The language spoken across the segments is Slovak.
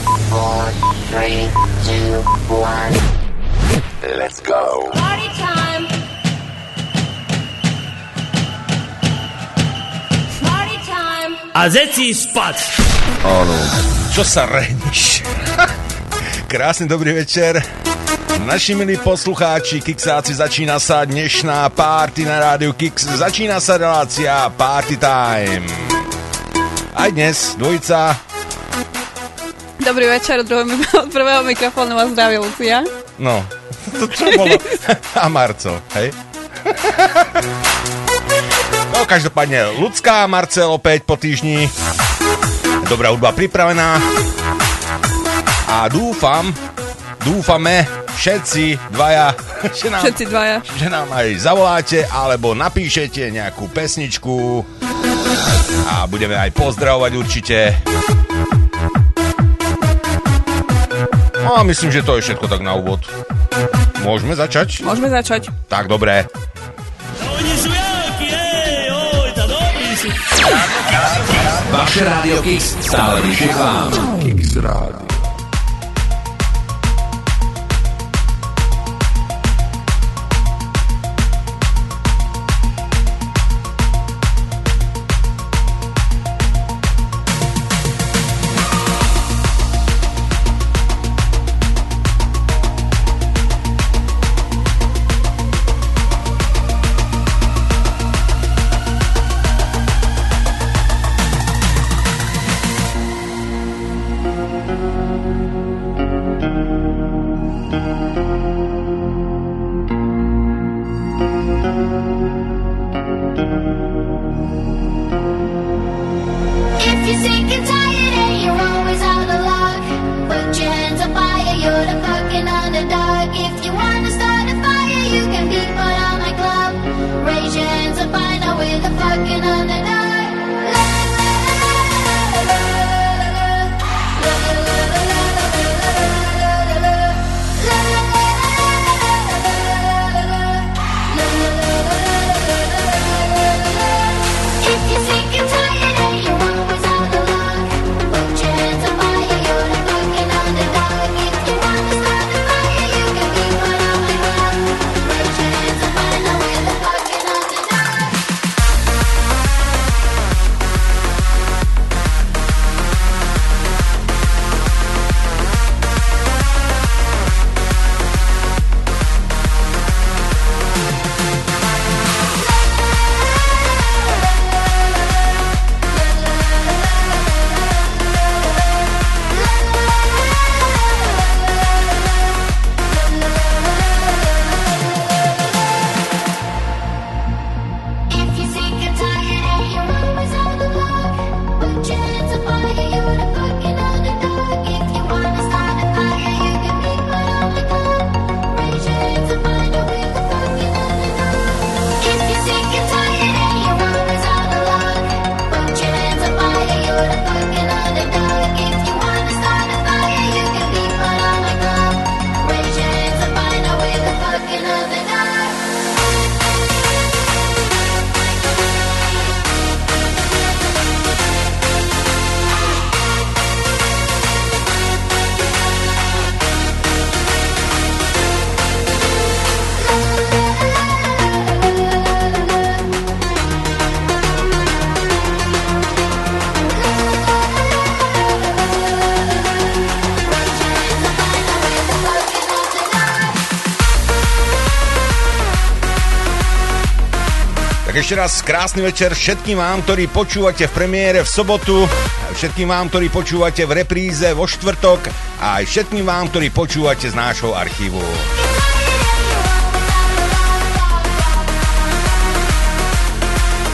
5, 4, 3, 2, 1. Let's go. Party time. Party time. A zecí spad. Áno. Čo sa reníš? Krásny dobrý večer. Naši milí poslucháči, Kixáci, začína sa dnešná party na Rádiu Kix. Začína sa relácia Party time. Aj dnes, dvojica. Dobrý večer, od prvého mikrofónu vás zdraví Lucia. No, to čo bolo? A Marco, hej? No, každopádne, Lucka a Marcel opäť po týždni. Dobrá hudba pripravená. A dúfame... Všetci dvaja. Že nám aj zavoláte, alebo napíšete nejakú pesničku a budeme aj pozdravovať určite. No a myslím, že to je všetko tak na úvod. Môžeme začať. Tak, dobré. Vaše Rádio Kix stále bližšie k vám. Kix Rádio. Ešte raz krásny večer všetkým vám, ktorí počúvate v premiére v sobotu, všetkým vám, ktorí počúvate v repríze vo štvrtok a aj všetkým vám, ktorí počúvate z nášho archívu.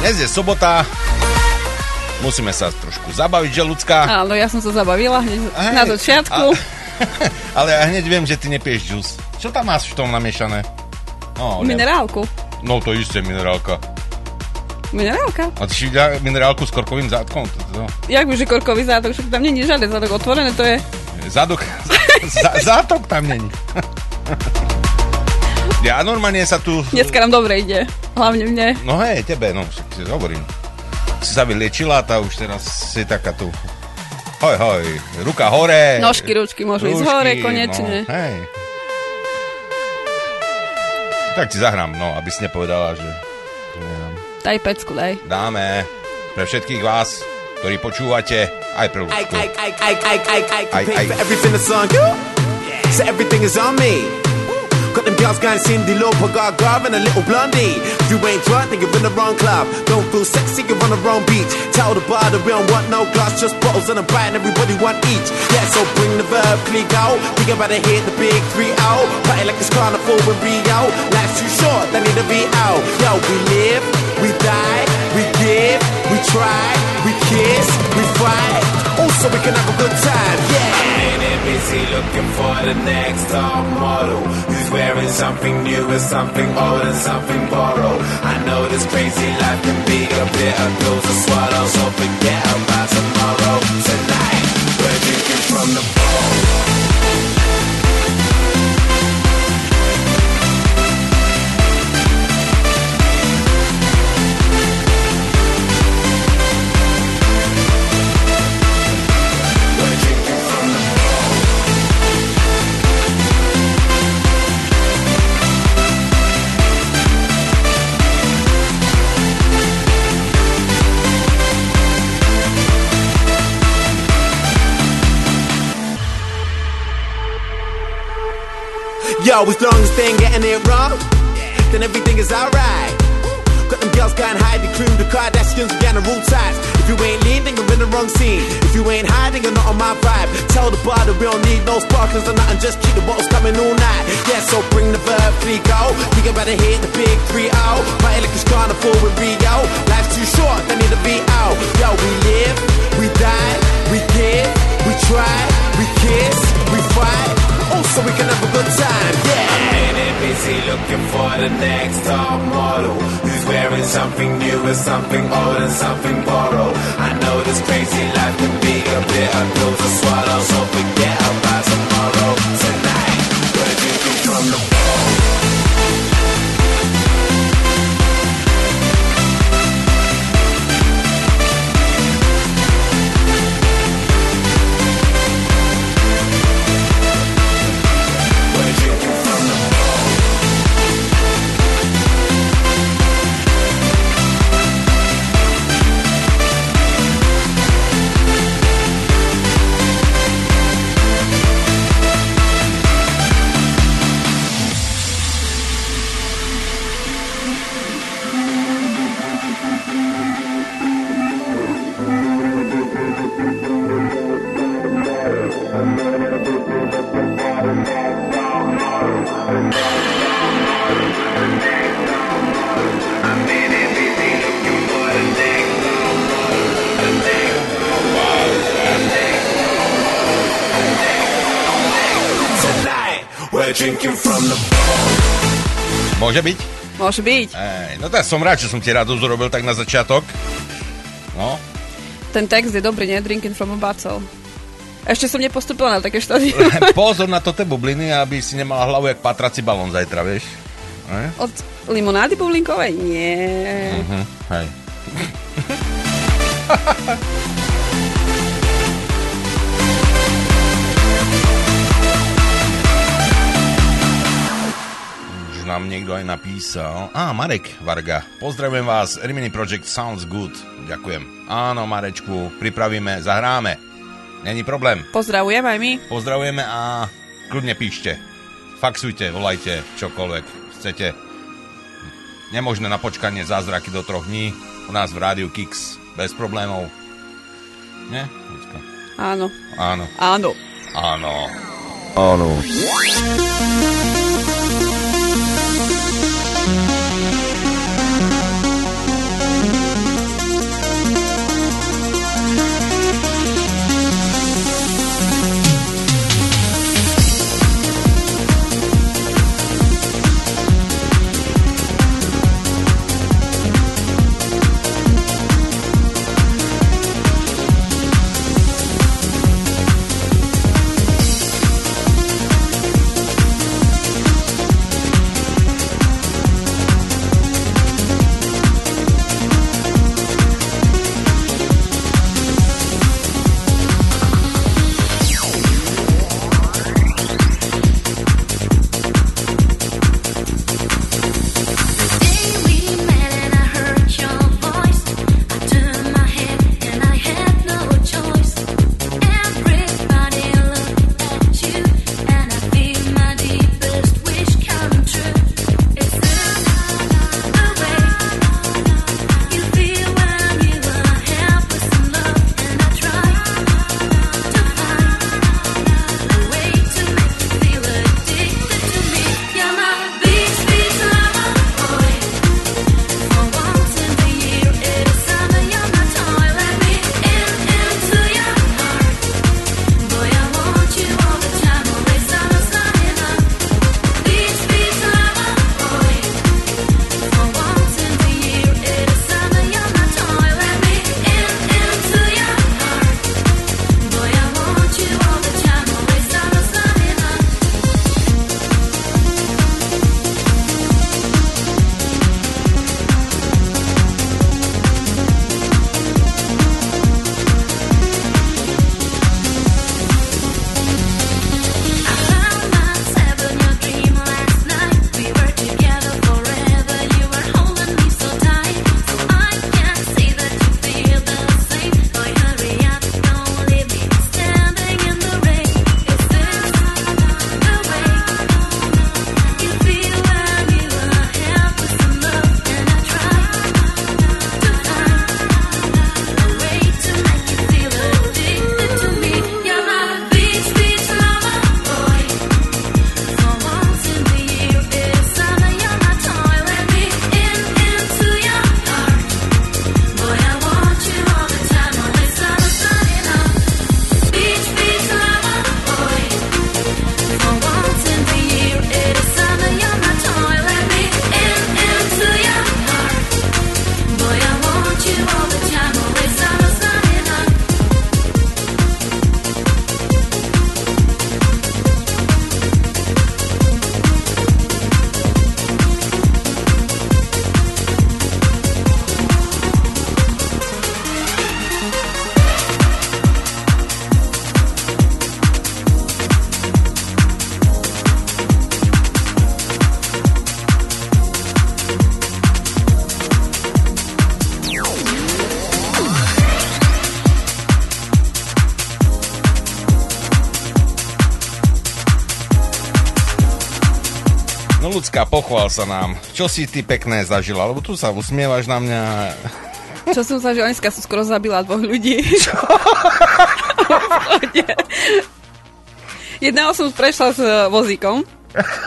Dnes je sobota, musíme sa trošku zabaviť, že ľudská? Áno, ja som sa zabavila hneď na začiatku. Ale ja hneď viem, že ty nepiješ džús. Čo tam máš v tom namiešané? No, minerálku. No to isté, minerálka. Minerálka? A ty si videla minerálku s korkovým zátkom? Jak už je korkový zátok? Však tam nie je žiadne zátok, otvorené to je. Zátok? Zátok tam nie je. Ja normálne sa tu... Dneska nám dobre ide, hlavne mne. No hej, tebe, no, však si hovorím. Si sa vyliečila, tá už teraz si taká tu Hoj, hoj, ruka hore. Nožky, ručky môžu ísť hore konečne. No, hej. Tak ti zahrám, no, aby si nepovedala, že... Daj pecku, daj. Dáme pre všetkých vás, ktorí počúvate, aj pre Ľudsku. Got them girls going Cindy Lauper, got a girl and a little blondie. If you ain't drunk, then you're in the wrong club. Don't feel sexy, you're on the wrong beach. Tell the bar that we don't want no glass, just bottles on the bright and everybody want each. Yeah, so bring the verb, click out. We about to hit the big 3-0. Party like it's carnival with Rio. Life's too short, they need to be out. Yo, we live, we die, we give, we try, we kiss, we fight. Also, we can have a good time, yeah. Busy looking for the next top model, who's wearing something new or something old and something borrowed. I know this crazy life can be a bitter pill to swallow, so forget about tomorrow. Tonight we're drinking from the bowl. Yo, as long as they ain't getting it wrong, then everything is alright. Got them girls going high, they cream the Kardashians, we got the rule types. If you ain't lean, then you're in the wrong scene. If you ain't high, then you're not on my vibe. Tell the bar that we don't need no sparklers or nothing, just keep the bottles coming all night. Yeah, so bring the verb, click out. We can better hit the big 3-0. Party like it's carnival with Rio. Life's too short, they need to be out. Yo, we live, we die, we give, we try, we kiss, we fight. So we can have a good time, yeah. I'm in it busy looking for the next top model, who's wearing something new or something old and something borrowed. I know this crazy life can be a bitter pill to swallow, so forget about tomorrow. Tonight we're drinking from the bowl. Môže byť? Môže byť. No tak som rád, že som ti radosť urobil tak na začiatok. No. Ten text je dobrý, nie? Drinking from a bottle. Ešte som nepostupila na také štádium. Pozor na to tie bubliny, aby si nemala hlavu jak patrací balón zajtra, vieš? Od limonády bublinkovej? Nie. Uh-huh. Hej. Nám niekto aj napísal. Marek Varga. Pozdravujem vás. Rimini Project sounds good. Ďakujem. Áno, Marečku, pripravíme, zahráme. Není problém. Pozdravujeme aj my. Pozdravujeme a kľudne píšte. Faxujte, volajte, čokoľvek chcete. Nemožné na počkanie zázraky do 3 dní. U nás v Rádiu Kix. Bez problémov. Nie? Ľudská. Áno. Áno. Áno. Áno. Áno. No ľudská, pochvál sa nám. Čo si ty pekné zažila? Lebo tu sa usmievaš na mňa. Čo som zažila? Dneska som skoro zabila dvoch ľudí. Jedného som prešla s vozíkom.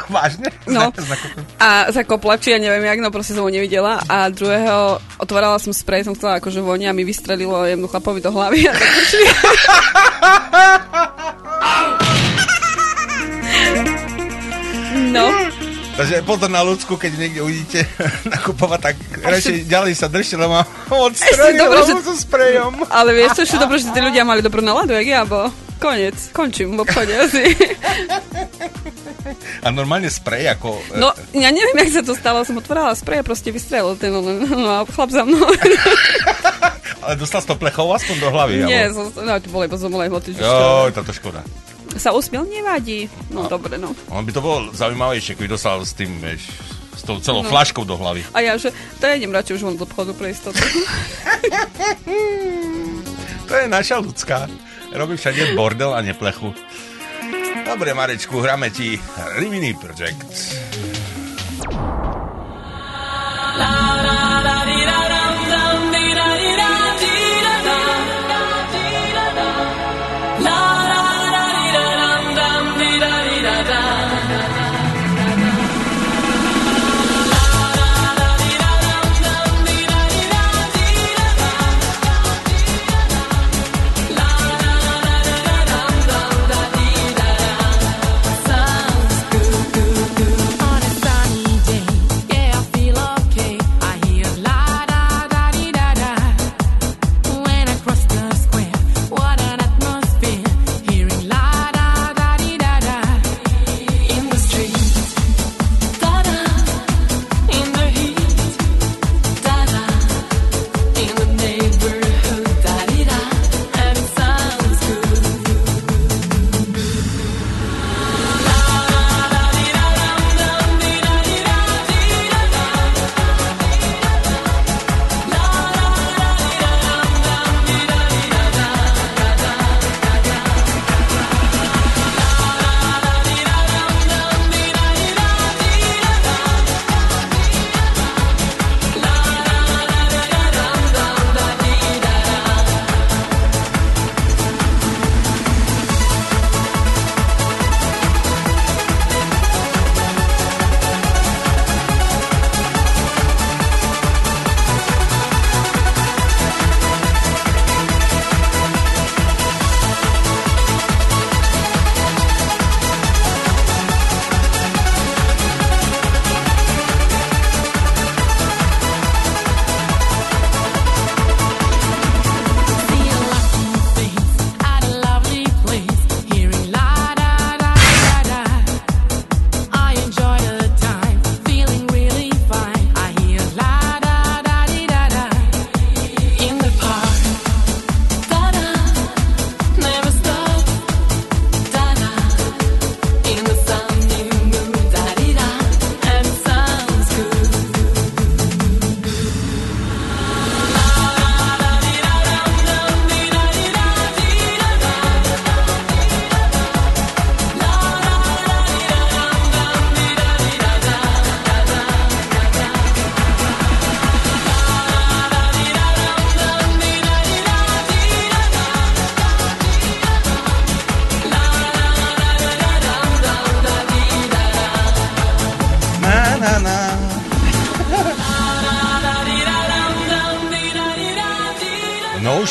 Vážne? No. A zakopla, či ja neviem jak, no proste som ho nevidela. A druhého, otvárala som sprej, som chcela akože vonia a mi vystrelilo jemnú chlapovi do hlavy. A tak no. Takže pozor na ľudsku, keď niekde uvidíte nakupovať, tak radšej ďalej sa držte, lebo odstranil hlavu so sprejom. Ale vieš, to je dobré, že tí ľudia mali dobrú náladu, jak ja, bo koniec, končím v obchode asi. A normálne sprej ako... No, ja neviem, jak sa to stalo, som otvorila sprej a proste vystrelil ten no, chlap za mnou. Ale dostal si to plechov aspoň do hlavy, alebo? Nie, to bolo iba zomolej hloty. Joj, táto škoda. Sa usmiel, nevadí. No, dobre, no. On by to bolo zaujímavejšie, keby dostal s tým, s tou celou flaškou do hlavy. A ja, že to ja idem radšej už von do obchodu pre istotu. To je naša ľudská. Robí všade bordel a neplechu. Dobre, Marečku, hráme ti Rimini Project.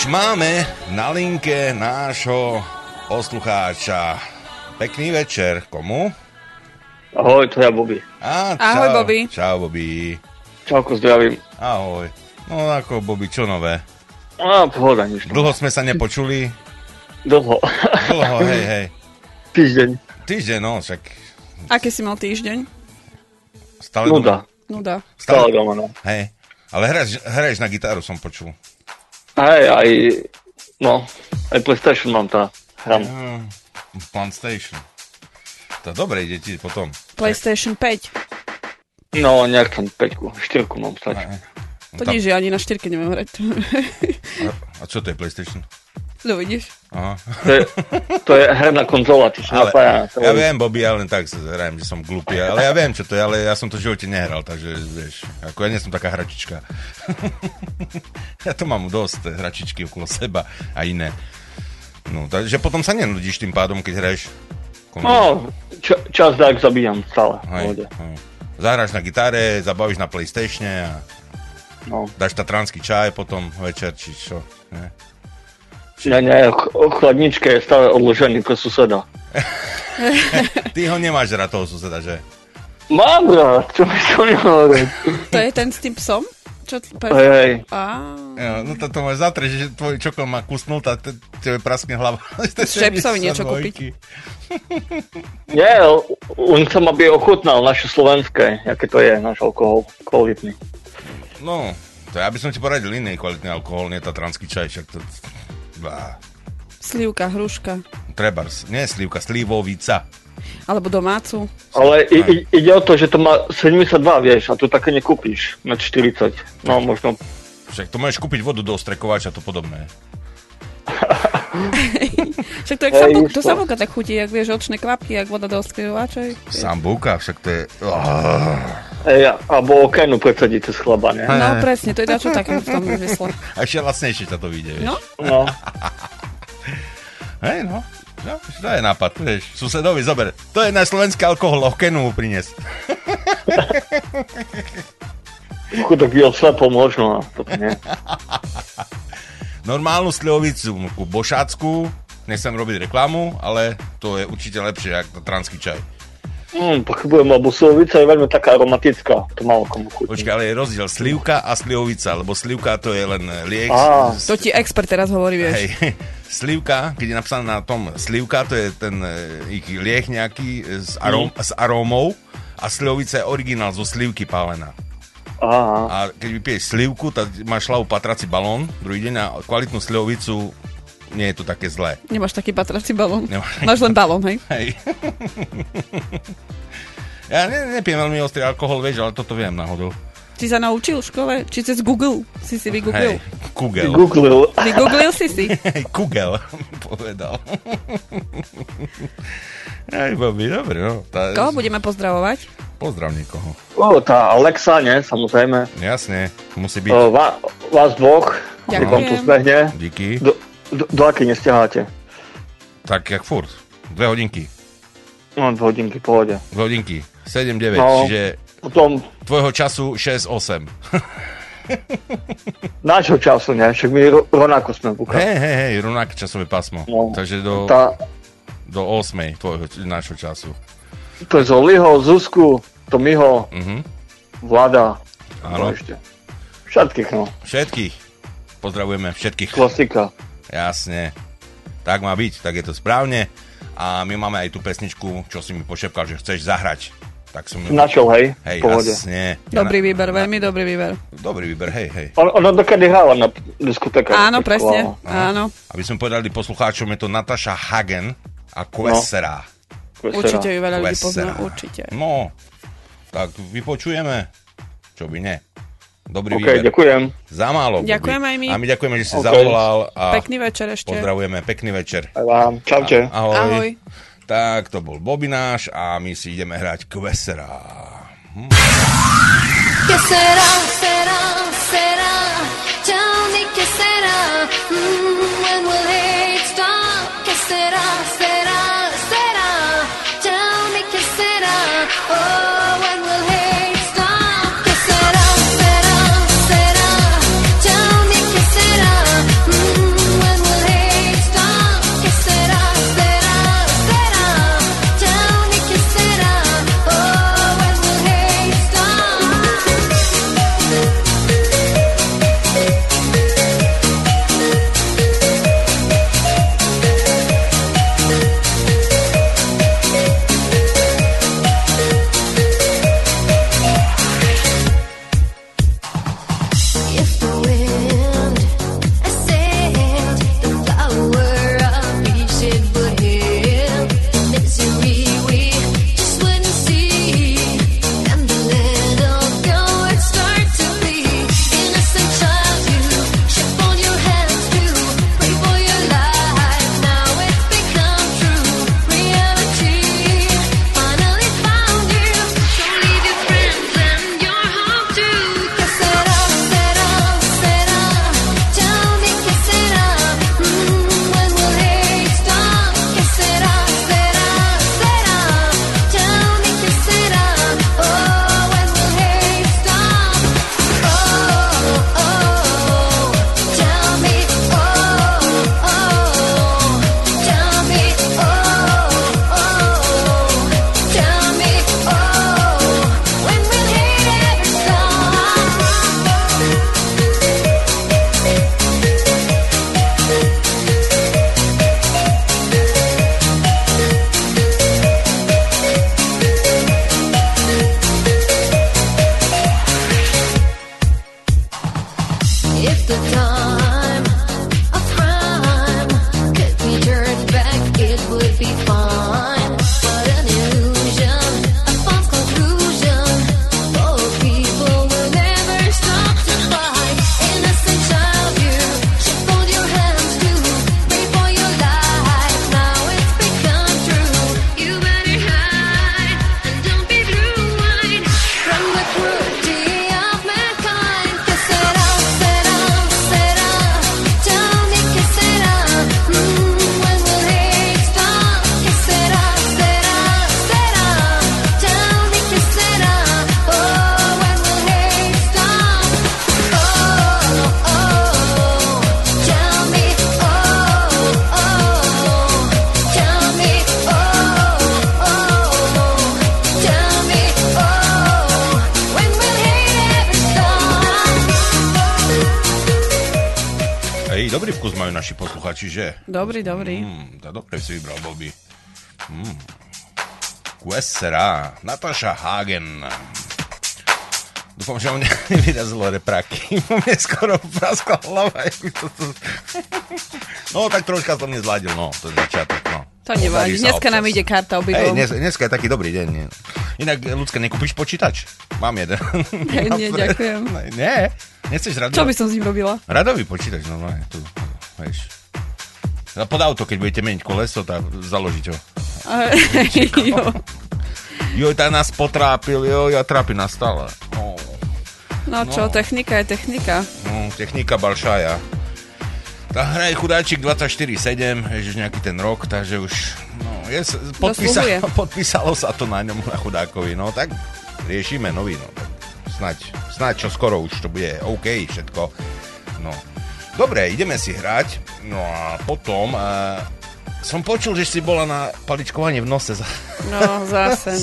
Máme na linke nášho poslucháča. Pekný večer. Komu? Ahoj, to je Bobby. Ahoj, Bobby. Čau, Bobby. Čauko, zdravím. Ahoj. No ako, Bobby, čo nové? Pohoda, nič. Dlho sme sa nepočuli? Dlho, hej. Týždeň, no, však. Aký si mal týždeň? Stále doma. Nuda. Stále doma, no. Hej. Ale hráš na gitaru, som počul. Aj PlayStation mám tá hram. PlayStation. To dobre ide ti potom. PlayStation 5. No, nejak tam 5, 4 mám stačí. To nie, že ani na 4 neviem hrať. A čo to je PlayStation? No vidíš. Aha. To je herná konzola, ty sa napája. Ja viem, Bobby, ja len tak sa hrajem, že som glupý, ale ja viem, čo to je, ale ja som to v živote nehral, takže vieš, ako ja nie som taká hračička. Ja to mám dosť, hračičky okolo seba a iné. No, takže potom sa nenudíš tým pádom, keď hraješ. No, čas dák zabíjam stále. Hej. Zahráš na gitare, zabavíš na PlayStatione a no. Dáš tatranský čaj potom večer, či čo? Ne? Nie, chladnička je stále odložený pre suseda. Ty ho nemáš rád, toho suseda, že? Mám rád, čo by som nehovoril. To je ten s tým psom? Čo? Hej. No toto máš zatrieť, že tvoj čokol má kusnúť a tebe praskne hlava. S šepsom niečo kúpiť? Nie, on sa ma by ochutnal naše slovenské, aké to je, náš alkohol, kvalitný. No, to ja by som ti poradil iný kvalitný alkohol, nie tatranský čaj, však to... Bá. Slivka, hruška. Trebárs, nie slivka, slivovica. Alebo domácu. Ale ide o to, že to má 72, vieš, a to také nekúpiš na 40. No, možno... Však to môžeš kúpiť vodu do ostrekovača, to podobné. Však to je sambúka, to sambúka tak chutí, jak vieš, očné kvapky, jak voda do ostrekovača. Sambúka, však to je... Alebo okajnú predsadiť cez chleba, ne? No, presne, to je dačo také, čo tam vyslo. A ešte vlastnejšie sa to vyjde, vieš. No. Hej, no. No, to je nápad, vieš, susedovi zober. To je na slovenský alkohol, okenu mu prinies. Chudok by oslepol možno, to nie. Normálnu slivovicu, bošácku, nechcem robiť reklamu, ale to je určite lepšie, ako tatranský čaj. Pochybujem, lebo slivovica je veľmi taká aromatická, to málo komu chutí. Počkaj, ale je rozdiel slivka a slivovica, lebo slivka to je len liek. To ti expert teraz hovorí, vieš. Hej, slivka, keď je napísané na tom slivka, to je ten ich liek nejaký s arómou a slivovica je originál zo slivky pálená. A keď vypiješ slivku, tak máš šľavu patrací balón, druhý deň na kvalitnú slivovicu. Nie je to také zlé. Nemáš taký patrací balón. Máš len balón, hej? Hej. Ja nepijem veľmi ostrý alkohol, vieš, ale toto viem náhodou. Či sa naučil v škole? Či cez Google si vygooglil? Hej, Google. Vygooglil si. Google, povedal. Aj, Bobby, dobre, no. Koho budeme pozdravovať? Pozdrav niekoho. Tá Alexa, nie? Samozrejme. Jasne, musí byť. Vás dvoch. Ďakujem. Díky. Do aký nestiaháte? Tak jak furt. 2 hodinky. No, 2 hodinky, pohode. 2 hodinky. 7-9, no, čiže potom... tvojho času 6-8. Nášho času, ne? Však my rovnako sme v ukážu. Hej, rovnaké časové pásmo. No, takže do 8 tvojho nášho času. To je z Oliho, Zuzku, Tomiho, Vlada. Áno. Všetkých, no. Všetkých. Pozdravujeme všetkých. Klasika. Jasne, tak má byť, tak je to správne. A my máme aj tú pesničku, čo si mi pošepkal, že chceš zahrať. Tak som ju... Načal, hej? Hej, jasne. Dobrý výber, veľmi dobrý výber. Dobrý výber, hej. Ono dokedy hrála na diskotéke. Áno, presne, áno. Aby sme povedali poslucháčom, je to Natáša Hagen a Que Sera. Určite ju veľa ľudí pozná, určite. No, tak vypočujeme, čo by ne. Dobrý výber. Ďakujem. Za málo. Ďakujem aj my. A my ďakujeme, že si zavolal. A pekný večer ešte. Pozdravujeme, pekný večer. Aj vám. Čaute. Ahoj. Tak, to bol Bobby náš a my si ideme hrať Que Sera. Que sera, sera, sera. Tell me que sera. When will it stop? Que sera, sera, sera. Tell me que sera. Oh, when will it Vkus majú naši posluchači, že? Dobrý. Dobre si vybral, Bobby. Que Sera, Natáša Hagen. Dúfam, že mňa nevyrazilo repráky. Mne skoro praskla hlava. No, tak troška som nezvládil, no. To je začiatok, no. To nevadí, dneska nám ide karta obidvom. Hej, dneska je taký dobrý deň. Inak, ľudská, nekúpiš počítač? Mám jeden. Nie, ďakujem. Nie? Nechceš radový? Čo by som s ním robila? Radový počítač, normálne, tu, vieš. Pod auto, keď budete meniť koleso, tak založiť ho. Joj, tá nás potrápil, joj, a trápi nás stále. No čo, technika je technika. No, technika balšaja. Tá hra je chudáčik 24/7, ježiš, nejaký ten rok, takže už no, podpísalo sa to na ňom, na chudákovi, no tak riešime nový, no tak snáď čo skoro už to bude OK všetko, no. Dobre, ideme si hrať, no a potom som počul, že si bola na paličkovanie v nose. No, zase.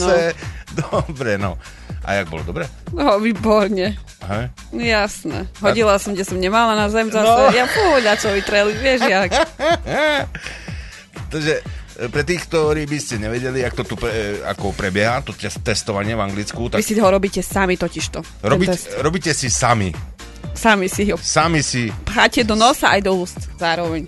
Dobre, no. A jak bolo, dobre? No, výborne. Aha. Jasné. Hodila som, kde som nemala na zem zase. No. Ja pohoďačovi treli, vieš jak. Takže pre tých, ktorí by ste nevedeli, jak to tu ako prebieha, to testovanie v Anglicku. Tak... Vy si ho robíte sami totižto. Robíte si sami. Sami si pcháte do nosa aj do úst zároveň.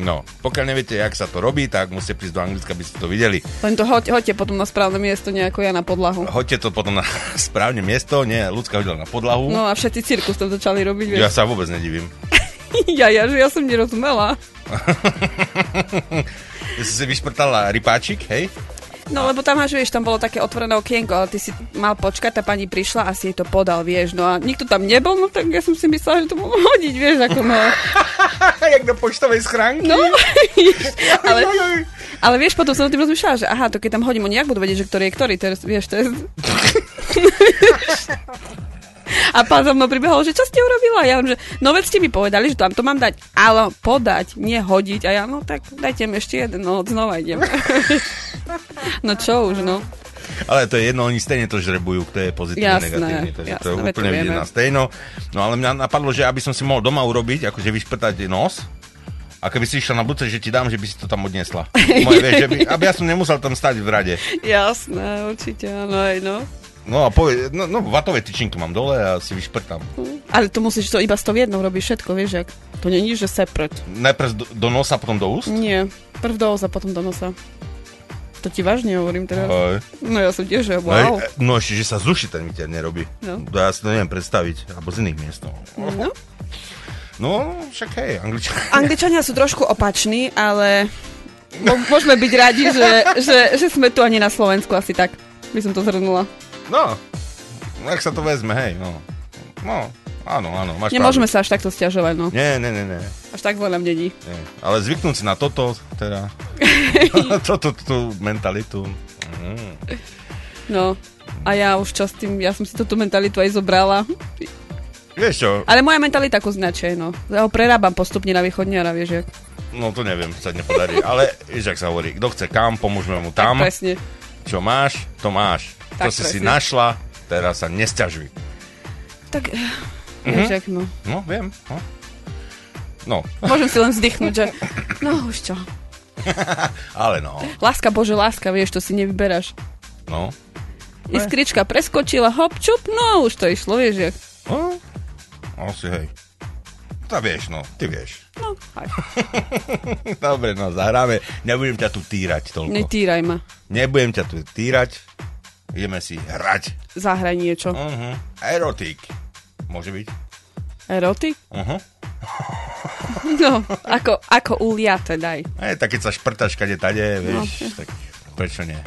No, pokiaľ neviete, jak sa to robí, tak musíte prísť do Anglicka, aby ste to videli. Len to hoďte potom na správne miesto, nejako ja na podlahu. Hoďte to potom na správne miesto, nie, ľudská hodila na podlahu. No a všetci cirkus to začali robiť, vieš. Ja sa vôbec nedivím. ja som nerozumela. Si vyšprtala rypáčik, hej? No, lebo tam až, vieš, tam bolo také otvorené okienko, ale ty si mal počkať, tá pani prišla a si jej to podal, vieš, no a nikto tam nebol, no tak ja som si myslela, že to bolo hodiť, vieš, ako no. Jak do poštovej schránky. No, ale vieš, potom som o tým rozmýšľala, že aha, to keď tam hodím, oni jak budú vedieť, že ktorý je ktorý, teraz, vieš, to je... A pán za mnou pribehol, že čo ste urobila? Ja hovorím, že no veď ste mi povedali, že tam to mám dať, ale podať, nie hodiť. A ja, no tak dajte mi ešte jeden, no znova idem. No čo už, no. Ale to je jedno, oni stejne to žrebujú, kto je pozitívne, negatívne. To je úplne vidieť na stejno. No ale mňa napadlo, že aby som si mohol doma urobiť, akože vyšprtať nos. A keby si išla na budúce, že ti dám, že by si to tam odniesla. Moje, vieš, aby ja som nemusel tam stať v rade. Jasné, určite, áno, aj no. No a vatové tyčinky mám dole a si vyšprtám. Ale to musíš to iba 101 robiť všetko, vieš jak. To není, že separate. Najprv do nosa, potom do úst? Nie, prv do úza, potom do nosa. To ti vážne hovorím teraz. Aj. No ja som tiež, že wow. No ešte, že sa zuši ten výter nerobí. No. Ja si to neviem predstaviť, alebo z iných miest. No. No, však hej, Angličania. Angličania sú trošku opační, ale môžeme byť radi, že sme tu ani na Slovensku asi tak. By som to zhrnula. No, ak sa to vezme, hej, no, áno, máš pravdu. Nemôžeme sa až takto sťažovať, no. Nie. Až tak voľa mnení. Ale zvyknúť si na toto, teda, tú mentalitu. No, a ja už čo s tým, ja som si tú mentalitu aj zobrala. Vieš čo? Ale moja mentalita ako značej, no. Ja ho prerábam postupne na východňara, vieš jak. No, to neviem, sa nepodarí, ale vieš, ak sa hovorí, kto chce kam, pomôžeme mu tam. Tak presne. Čo máš, to máš. To tak si presne. Si našla, teraz sa nesťažuj. Tak, vieš, jak no. No, viem. No. Môžem si len vzdychnúť, že no, už čo. Ale no. Láska, Bože, láska, vieš, to si nevyberáš. No. Iskrička preskočila, hop, čup, no, už to išlo, vieš, jak. No, asi hej. Tá vieš, no, ty vieš. No, aj. Dobre, no, zahráme. Nebudem ťa tu týrať toľko. Netýraj ma. Nebudem ťa tu týrať. Ideme si hrať. Zahraj niečo. Uh-huh. Erotik. Môže byť? Erotik? Uh-huh. No, ako uliate, daj. Tak keď sa šprtaš kade tade, vieš, no. Tak prečo nie?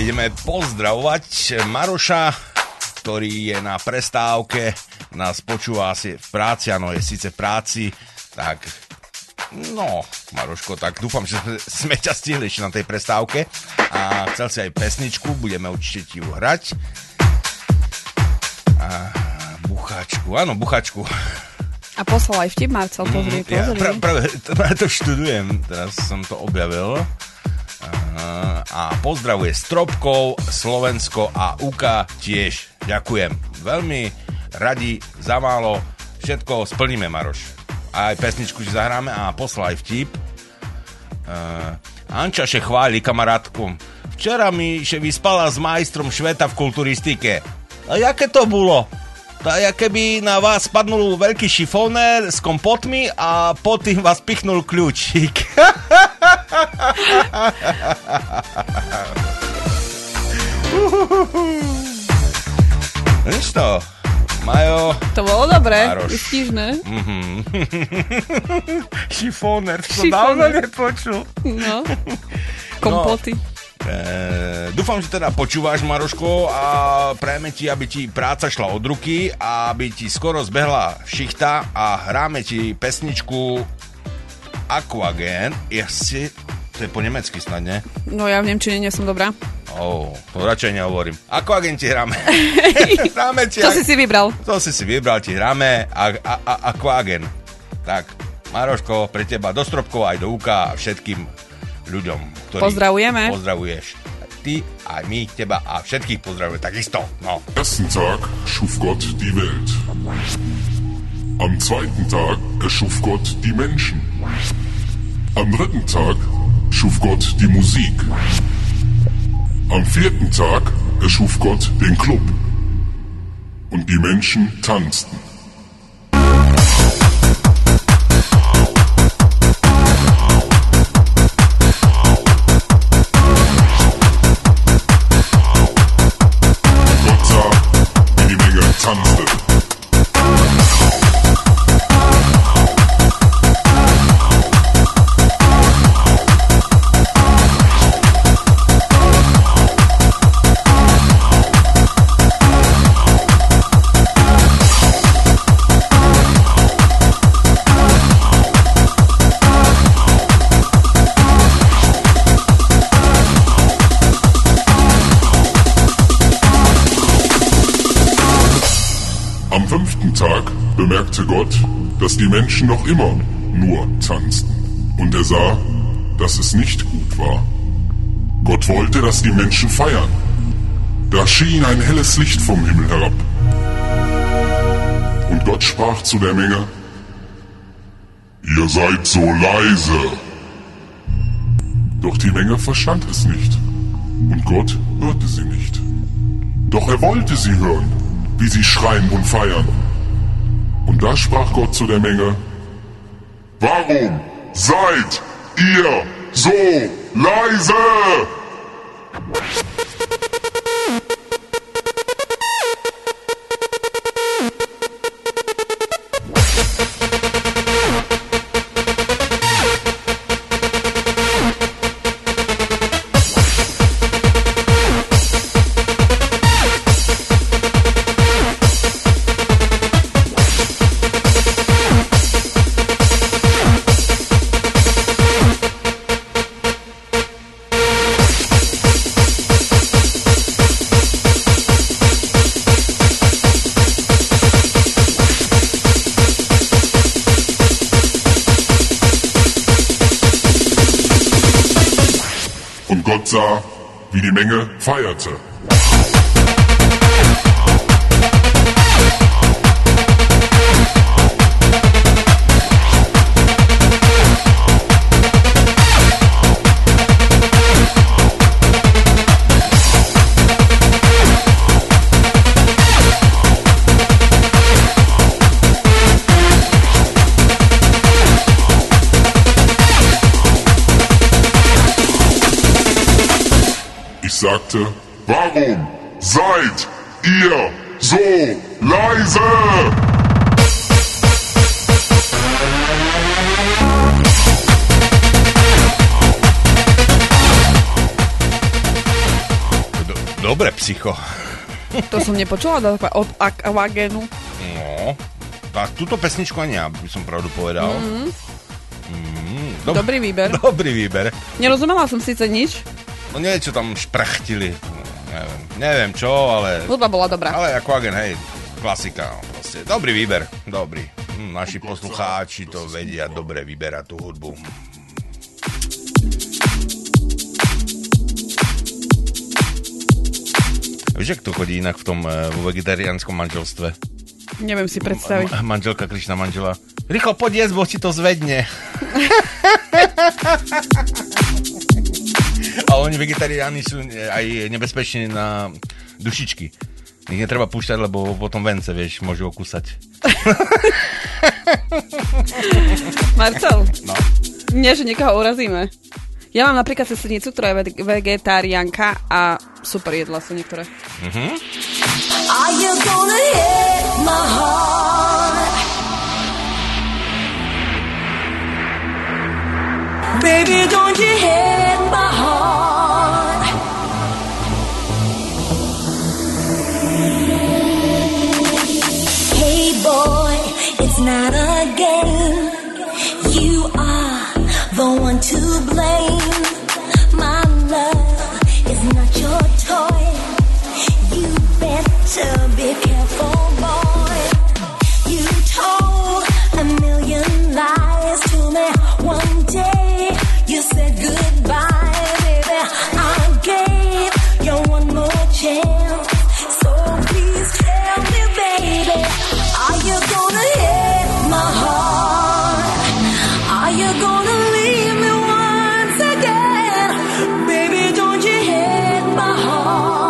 ideme pozdravovať Maroša, ktorý je na prestávke, nás počúva asi v práci, áno, je síce v práci, tak no, Maroško, tak dúfam, že sme ťa stihli ešte na tej prestávke a chcel si aj pesničku, budeme určite ti ju hrať. A buchačku, áno, buchačku. A poslal aj vtip, Marcel, pozri, pozri. Ja práve to študujem, teraz som to objavil. A pozdravuje Stropkov, Slovensko a UK tiež. Ďakujem. Veľmi radi za málo. Všetko splníme, Maroš. Aj pesničku si zahráme a poslal aj vtip. Ančaše chváli kamarátku. Včera mi še vyspala s majstrom šveta v kulturistike. A jaké to bolo? To je, keby na vás spadnul veľký šifonér s kompotmi a pod tým vás pichnul kľúčik. Víš to? Majo. To bolo dobré, vystížne. Šifonér, to dávno nepočul. No, kompoty. No. Dúfam, že teda počúvaš, Maroško, a prajeme ti, aby ti práca šla od ruky a aby ti skoro zbehla šichta a hráme ti pesničku Aquagen. To je po nemecky snad, ne? No ja v nemčine nie som dobrá. To radšej nehovorím. Aquagen ti hráme. Hráme ti to si vybral. To si vybral, ti hráme Aquagen. Tak, Maroško, pre teba do Stropkov aj do Uka všetkým ľuďom. Pozdravujeme. Pozdravuješ. Ty a my, teba a všetkých pozdravujeme. Takisto, no. Ersten Tag schuf Gott die Welt. Am zweiten Tag erschuf Gott die Menschen. Am dritten Tag schuf Gott die Musik. Am vierten Tag erschuf Gott den Club. Und die Menschen tanzten. Bemerkte Gott, dass die Menschen noch immer nur tanzten. Und er sah, dass es nicht gut war. Gott wollte, dass die Menschen feiern. Da schien ein helles Licht vom Himmel herab. Und Gott sprach zu der Menge: Ihr seid so leise. Doch die Menge verstand es nicht. Und Gott hörte sie nicht. Doch er wollte sie hören, wie sie schreien und feiern. Und da sprach Gott zu der Menge: Warum seid ihr so leise? Sah, wie die Menge feierte. Sagte, warum seid ihr so leise? dobre, psycho. To som nepočula od Aquagenu. No, tak túto pesničku ani ja by som pravdu povedal. Dobrý výber. Dobrý výber. Nerozumela som síce nič. No niečo tam šprachtili. Neviem čo, ale... Hudba bola dobrá. Ale Aquagen, hej, klasika. No, proste. Dobrý výber, dobrý. Naši poslucháči to vedia dobre vyberať tú hudbu. Vieš, jak to chodí inak v tom vo vegetariánskom manželstve? Neviem si predstaviť. Manželka kričí na manžela. Rýchlo poď jesť, bo ti to zvedne. A oni vegetariáni sú aj nebezpeční na dušičky. Ich netreba púšťať, lebo potom vence, vieš, môžu okúsať. Marcel, no? Nie, že niekoho urazíme. Ja mám napríklad sestrnicu, ktorá je vegetariánka a super jedla sú niektoré. Mm-hmm. Baby, don't you hit my heart? Hey boy, it's not a game. You are the one to blame. So be careful, boy. You told a million lies to me. One day you said goodbye, baby. I gave you one more chance. So please tell me, baby, are you gonna hit my heart? Are you gonna leave me once again? Baby, don't you hit my heart?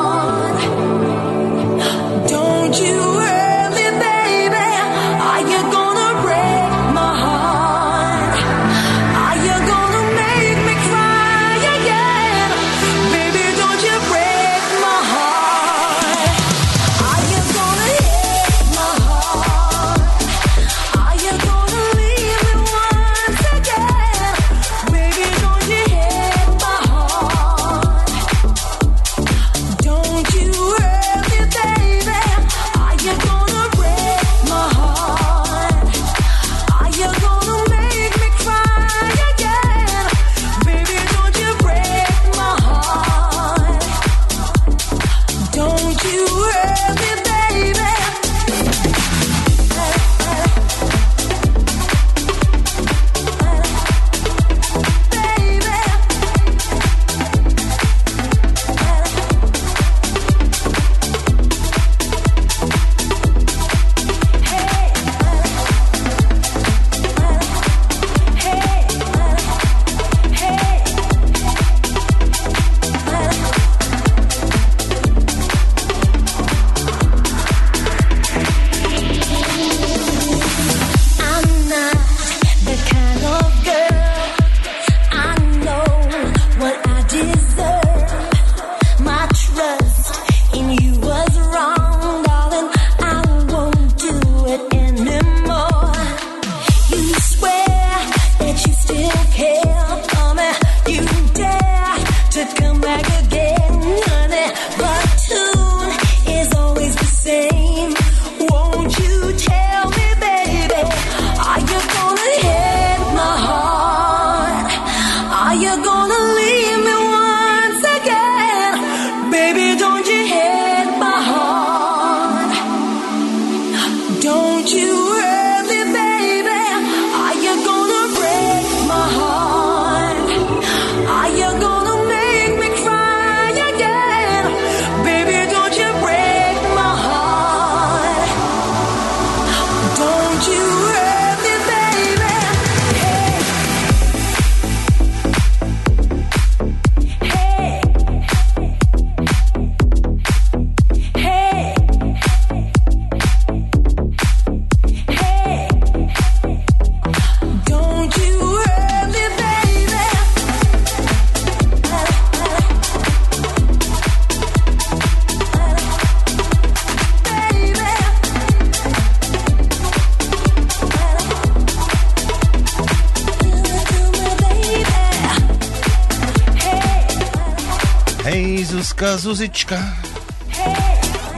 Zuzička.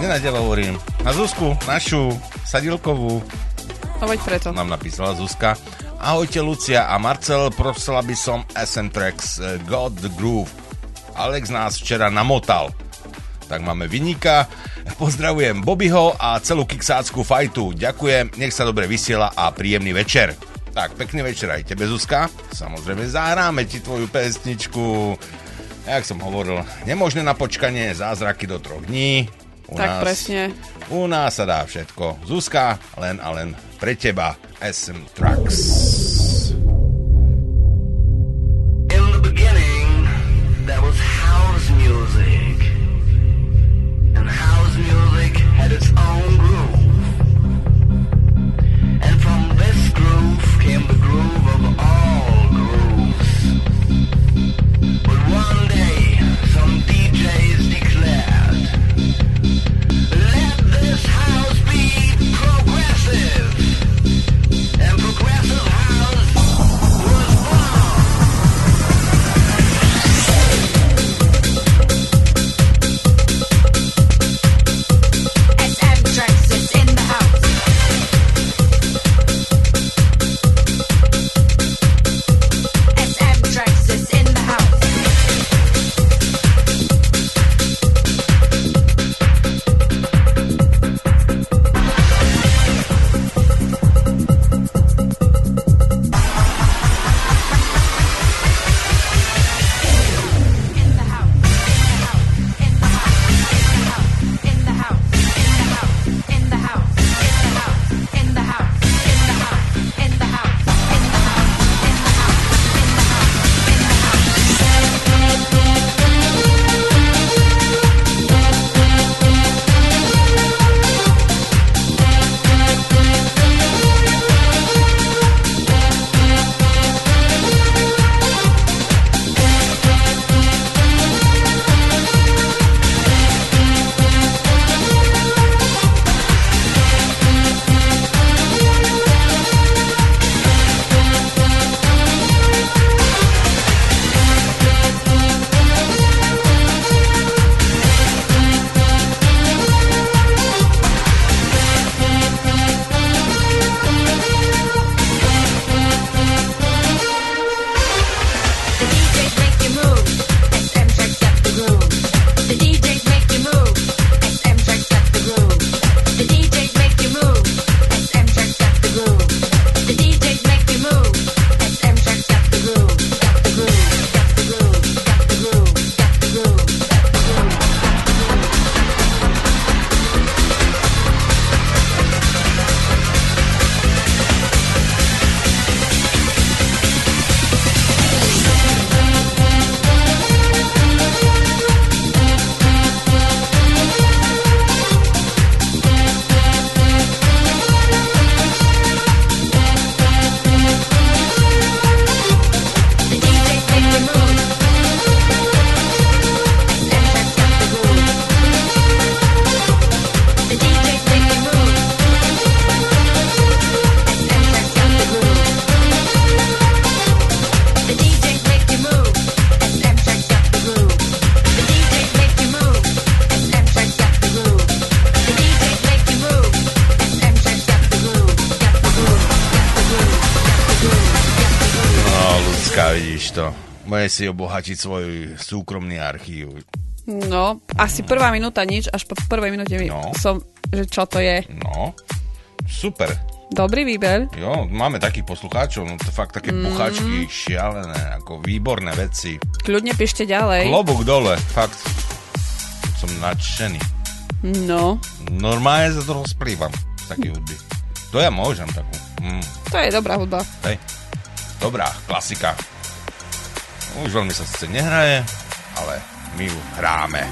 Ne na teba hovorím. Na Zuzku, našu Sadilkovú. No veď preto. Nám napísala Zuzka. Ahojte Lucia a Marcel, prosila by som SM Tracks God the Groove. Alex nás včera namotal. Tak máme vyníka. Pozdravujem Bobbyho a celú kixácku fajtu. Ďakujem, nech sa dobre vysiela a príjemný večer. Tak, pekný večer aj tebe, Zuzka. Samozrejme, zahráme ti tvoju pesničku. Jak som hovoril, nemožné na počkanie, zázraky do 3 dní. Presne. U nás sa dá všetko. Zuzka, len a len pre teba. SM Tracks. In the beginning, that was house music. And house music had its own groove. And from this groove came the groove of all grooves. But one day, some DJs declared, let this house be progressive. And progressive house was born. Si obohatiť svoj súkromný archív. No, asi prvá minúta nič, až po prvej minúte som, že čo to je. No, super. Dobrý výber. Jo, máme takých poslucháčov, no to fakt také bucháčky šialené, ako výborné veci. Kľudne píšte ďalej. Klobúk dole, fakt. Som nadšený. No. Normálne za to rozplývam z takej hudby. To ja môžem takú. To je dobrá hudba. Hej, dobrá, klasika. Už veľmi sa sice nehraje, ale my ju hráme.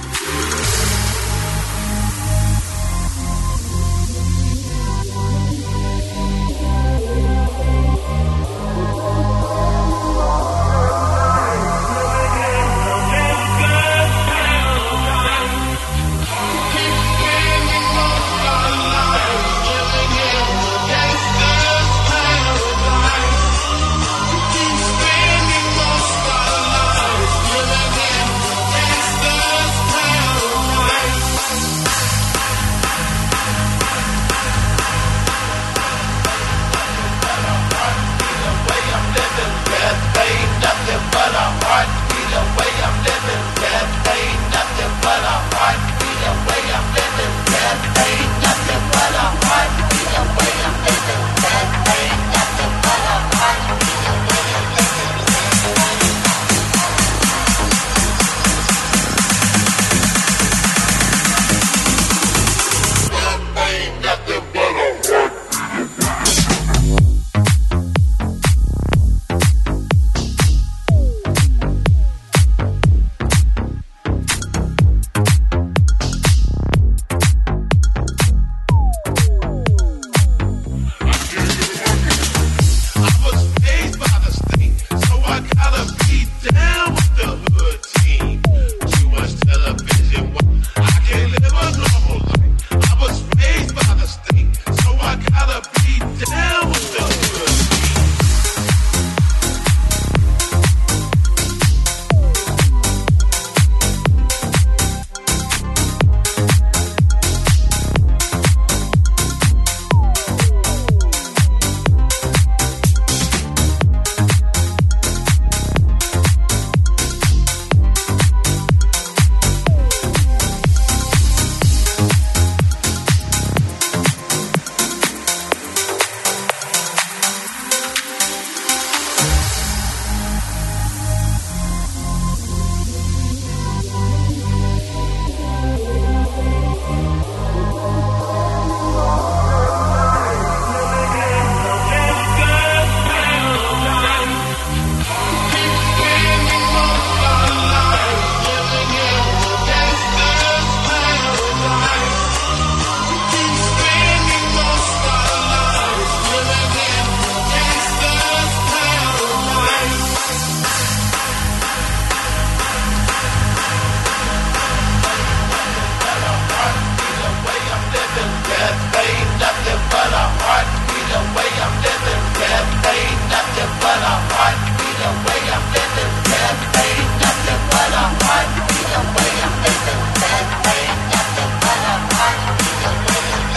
heart be the way I'm living. Rap ain't nothing but a heart be the way I'm living. Rap ain't nothing but a heart be the way I'm living. Rap ain't nothing but a heart be the way I'm living.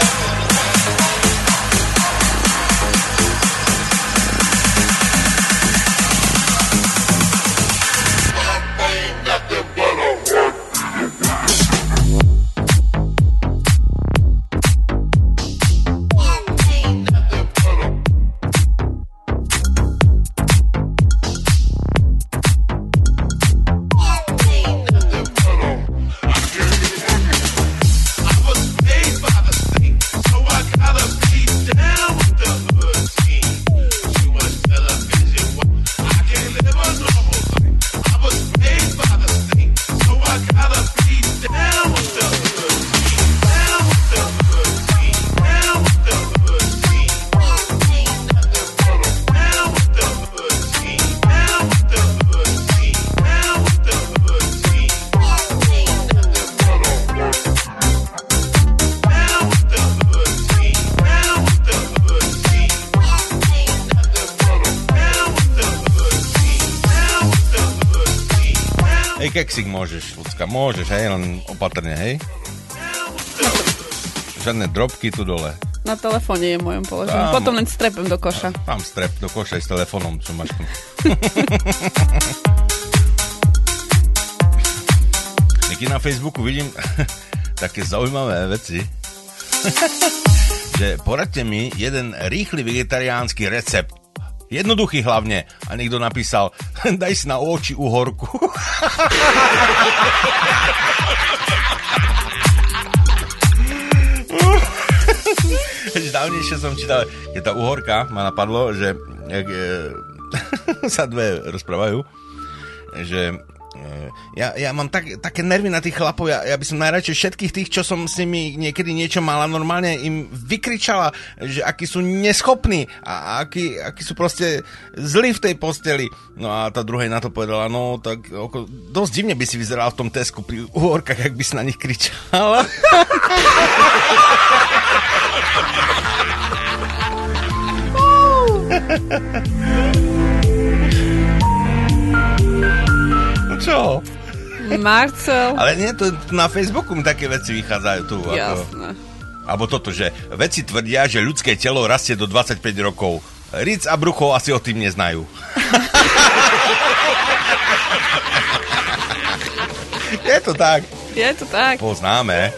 Rap ain't nothing but a heart be the way I'm living. Keksik môžeš, ľudská, môžeš, hej, len opatrne, hej? Žiadne drobky tu dole. Na telefóne je mojom položenom, potom len strepem do koša. Tam strep do koša s telefónom, čo máš tu. Nieký na Facebooku vidím také zaujímavé veci, že poradte mi jeden rýchly vegetariánsky recept. Jednoduchý hlavne. A niekto napísal, daj si na oči uhorku. Dávnejšie som čítal, keď tá uhorka ma napadlo, že sa dve rozprávajú, že ja mám také nervy na tých chlapov, ja by som najradšej všetkých tých, čo som s nimi niekedy niečo mala, normálne im vykričala, že akí sú neschopní a akí sú proste zlí v tej posteli. No a tá druhej na to povedala, no tak dosť divne by si vyzeral v tom Tesku pri uhorkách, ak by si na nich kričala. Čo? Marcel. Ale nie, to na Facebooku mi také veci vychádzajú tu. Jasné. Alebo toto, že veci tvrdia, že ľudské telo rastie do 25 rokov. Ric a Bruchov asi o tým neznajú. Je to tak. Je to tak. Poznáme.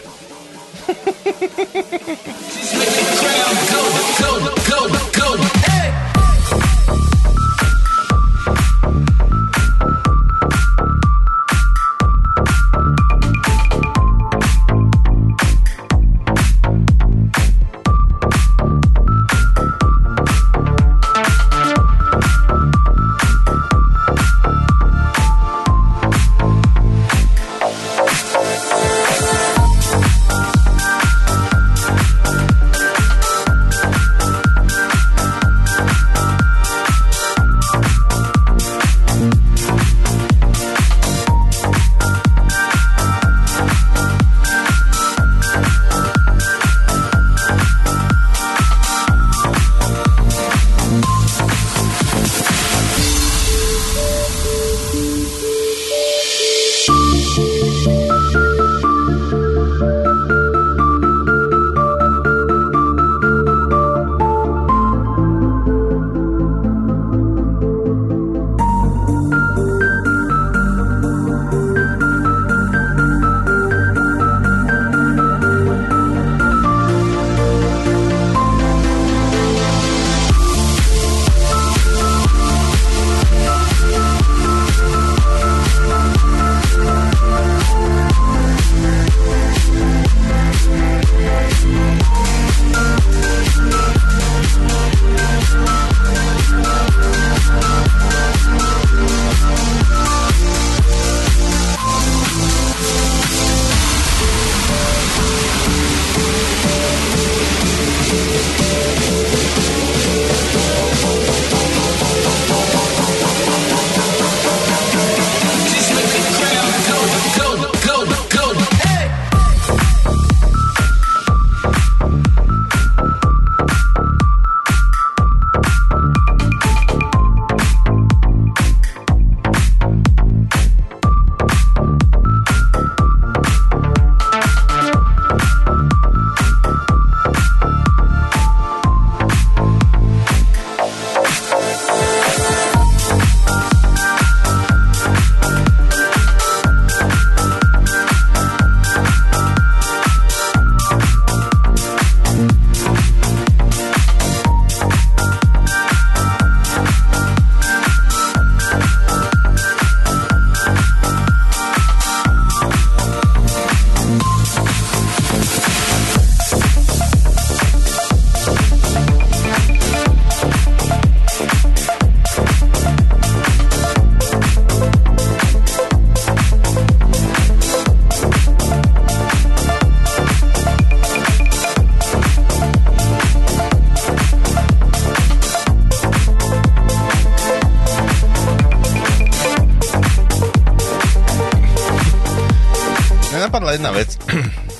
jedna vec.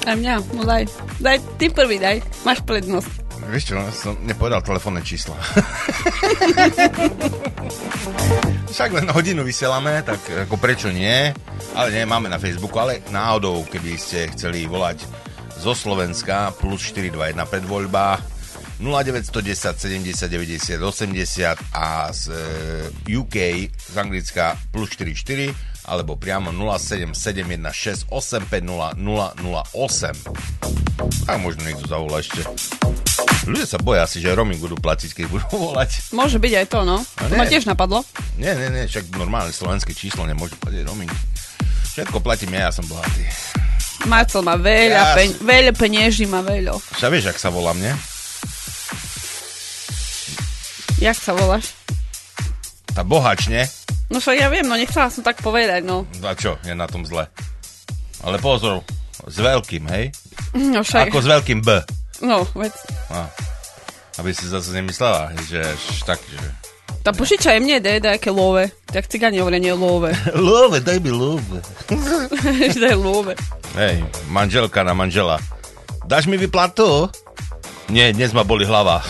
A mňa, no daj. Daj, ty prvý daj. Máš prednosť. Vieš čo, som nepovedal telefónne čísla. Však len hodinu vysielame, tak ako prečo nie? Ale nie, máme na Facebooku, ale náhodou, keby ste chceli volať zo Slovenska, plus 421 predvoľba, 0910 70 90 80 a z UK, z Anglicka, plus 44 alebo priamo 07716850008. A možno niekto zavolá ešte. Ľudia sa boja asi, že roaming budú platiť, keď budú volať. Môže byť aj to, no. To ma tiež napadlo. Nie, však normálne slovenské číslo nemôže platiť roaming. Všetko platím ja som bohatý. Marcel má veľa, veľa penieží, má veľa. Však vieš, jak sa volá mne? Jak sa voláš? Tá bohač, nie? No však ja viem, no nechcela som tak povedať, no. A čo, je na tom zle. Ale pozor, s veľkým, hej? No však. Ako s veľkým B. No, vec. A, aby si zase nemyslela, že tak, že... Tá požičaj mne, daj aké love. Tak cigáni hovoria, nie love. Love, daj mi love. Daj love. Hej, manželka na manžela. Dáš mi vyplatu? Nie, dnes ma boli hlava.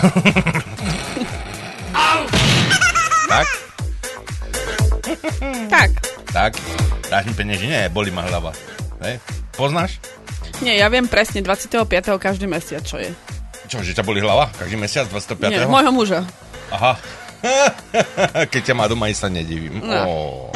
Tak? Tak. Dáš mi peniaži? Nie, boli ma hlava. Hej. Poznáš? Nie, ja viem presne 25. každý mesiac, čo je. Čo, že ťa boli hlava? Každý mesiac 25. Nie, môjho muža. Aha. Keď ťa má doma, i sa nedivím. No. Oh.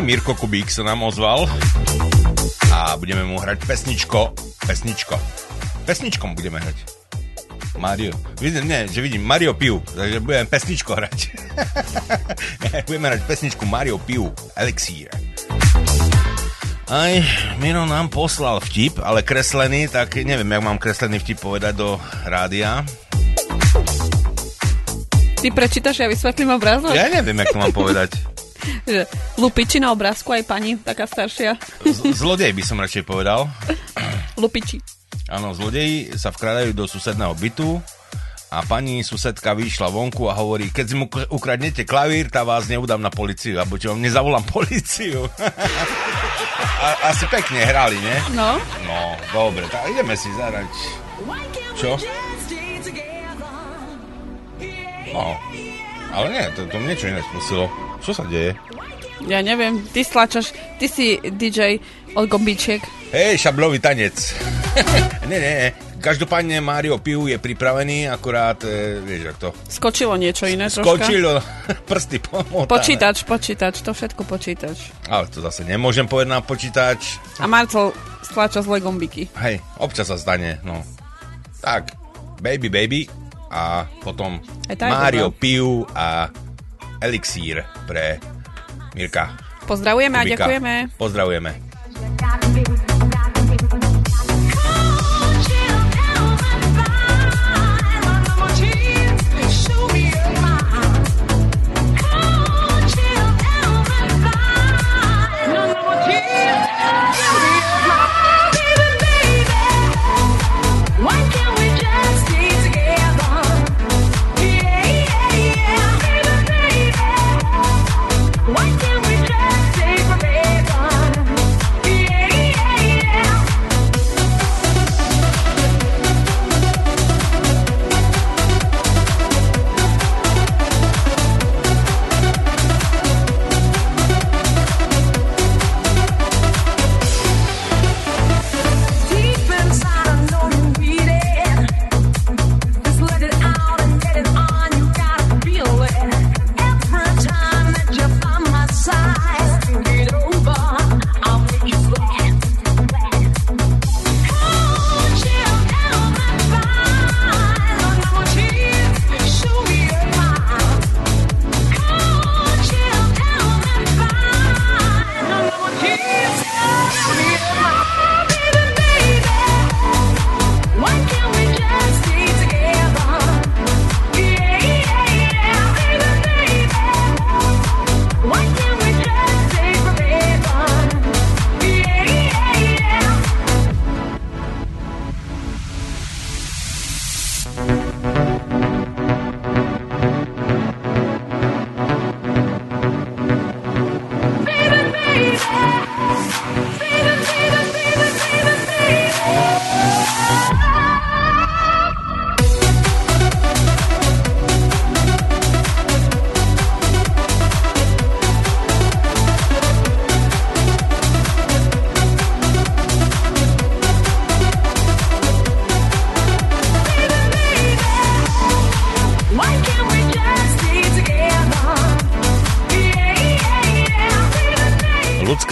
aj Mirko Kubík sa nám ozval a budeme mu hrať pesničkom budeme hrať. Mario. Vidím Mario Piu, takže budeme pesničko hrať. Budeme hrať pesničku Mario Piu, Elixír. Aj Miro nám poslal vtip, ale kreslený, tak neviem, jak mám kreslený vtip povedať do rádia. Ty prečítaš, ja vysvetlím obrázok? Ja neviem, jak to mám povedať. Lupiči na obrázku aj pani, taká staršia. Zlodej by som radšej povedal. Lupiči. Áno, zlodeji sa vkradajú do susedného bytu a pani susedka vyšla vonku a hovorí, keď si mu ukradnete klavír, tá vás neudám na policiu, alebo čo vám nezavolám policiu. Asi pekne hrali, ne? No. No, dobre, tak ideme si zahrať. Čo? No, ale nie, to mi niečo iné spustilo. Čo sa deje? Ja neviem, ty stlačaš, ty si DJ od gombičiek. Hej, šablový tanec. Nie. Každopádne Mario Piu je pripravený, akurát, vieš, jak to... Skočilo niečo iné troška. Skočilo, prsty pomotané. Počítač, to všetko počítač. Ale to zase nemôžem povedať na počítač. A Marcel stlača zlé gombiky. Hej, občas sa zdane, no. Tak, baby a potom Mario Piu a Elixír pre Mirka. Pozdravujeme Kubika. A ďakujeme. Pozdravujeme.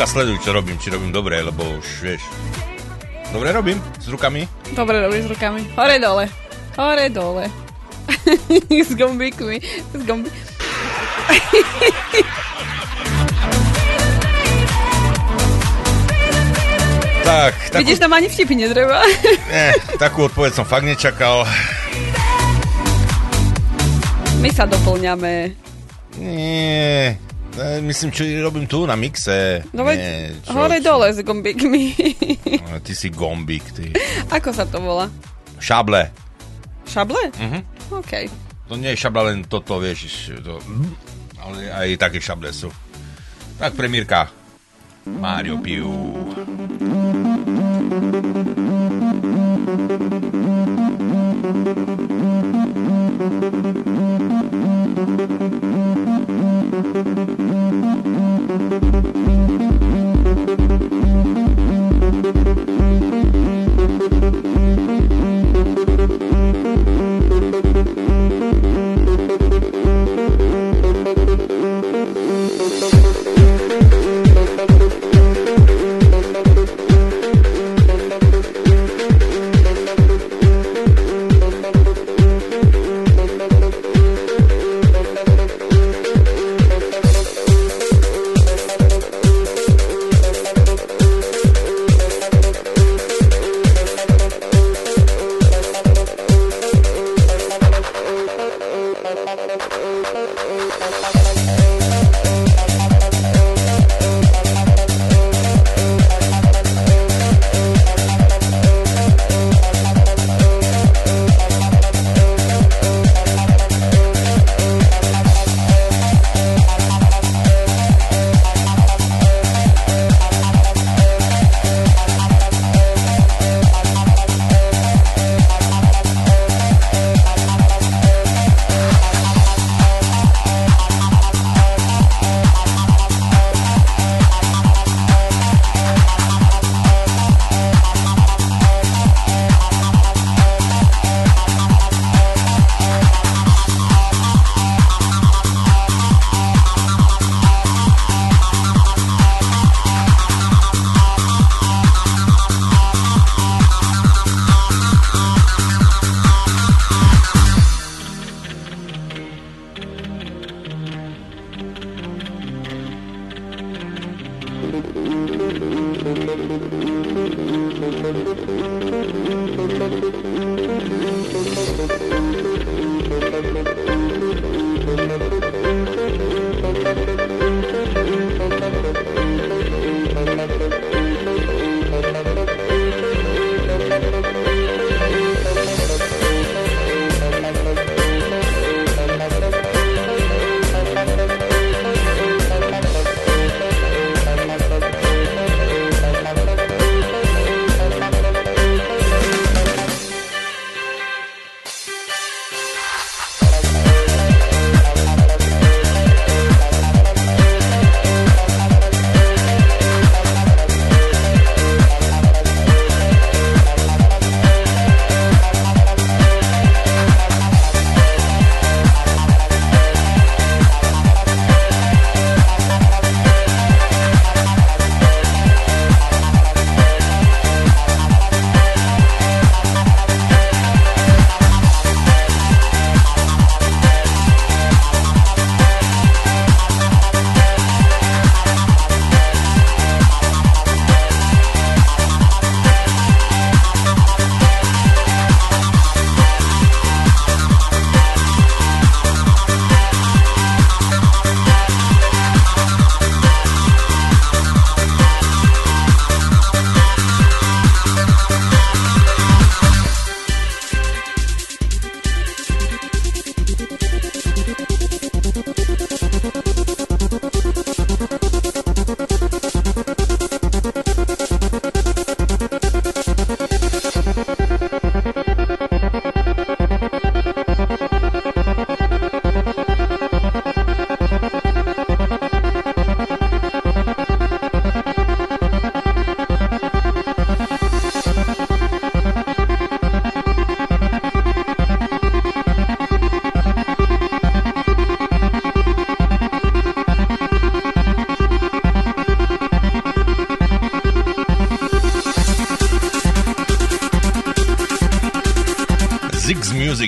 Sleduj, čo robím, či robím dobre, lebo už, vieš. Dobre robím? S rukami? Dobre robím s rukami. Hore, dole. S gombíkmi. Tak. Vidíš, tam ani vtipy netreba. Takú odpoveď som fakt nečakal. My sa doplňame. Nie... Myslím, čo robím tu na mixe. No veď hore-dole s gombíkmi. Ty si gombík, ty. Ako sa to volá? Šable. Šable? Mhm. OK. To nie je šabla, len toto, vieš. To... Ale aj také šable sú. Tak premiérka. Mario Piu.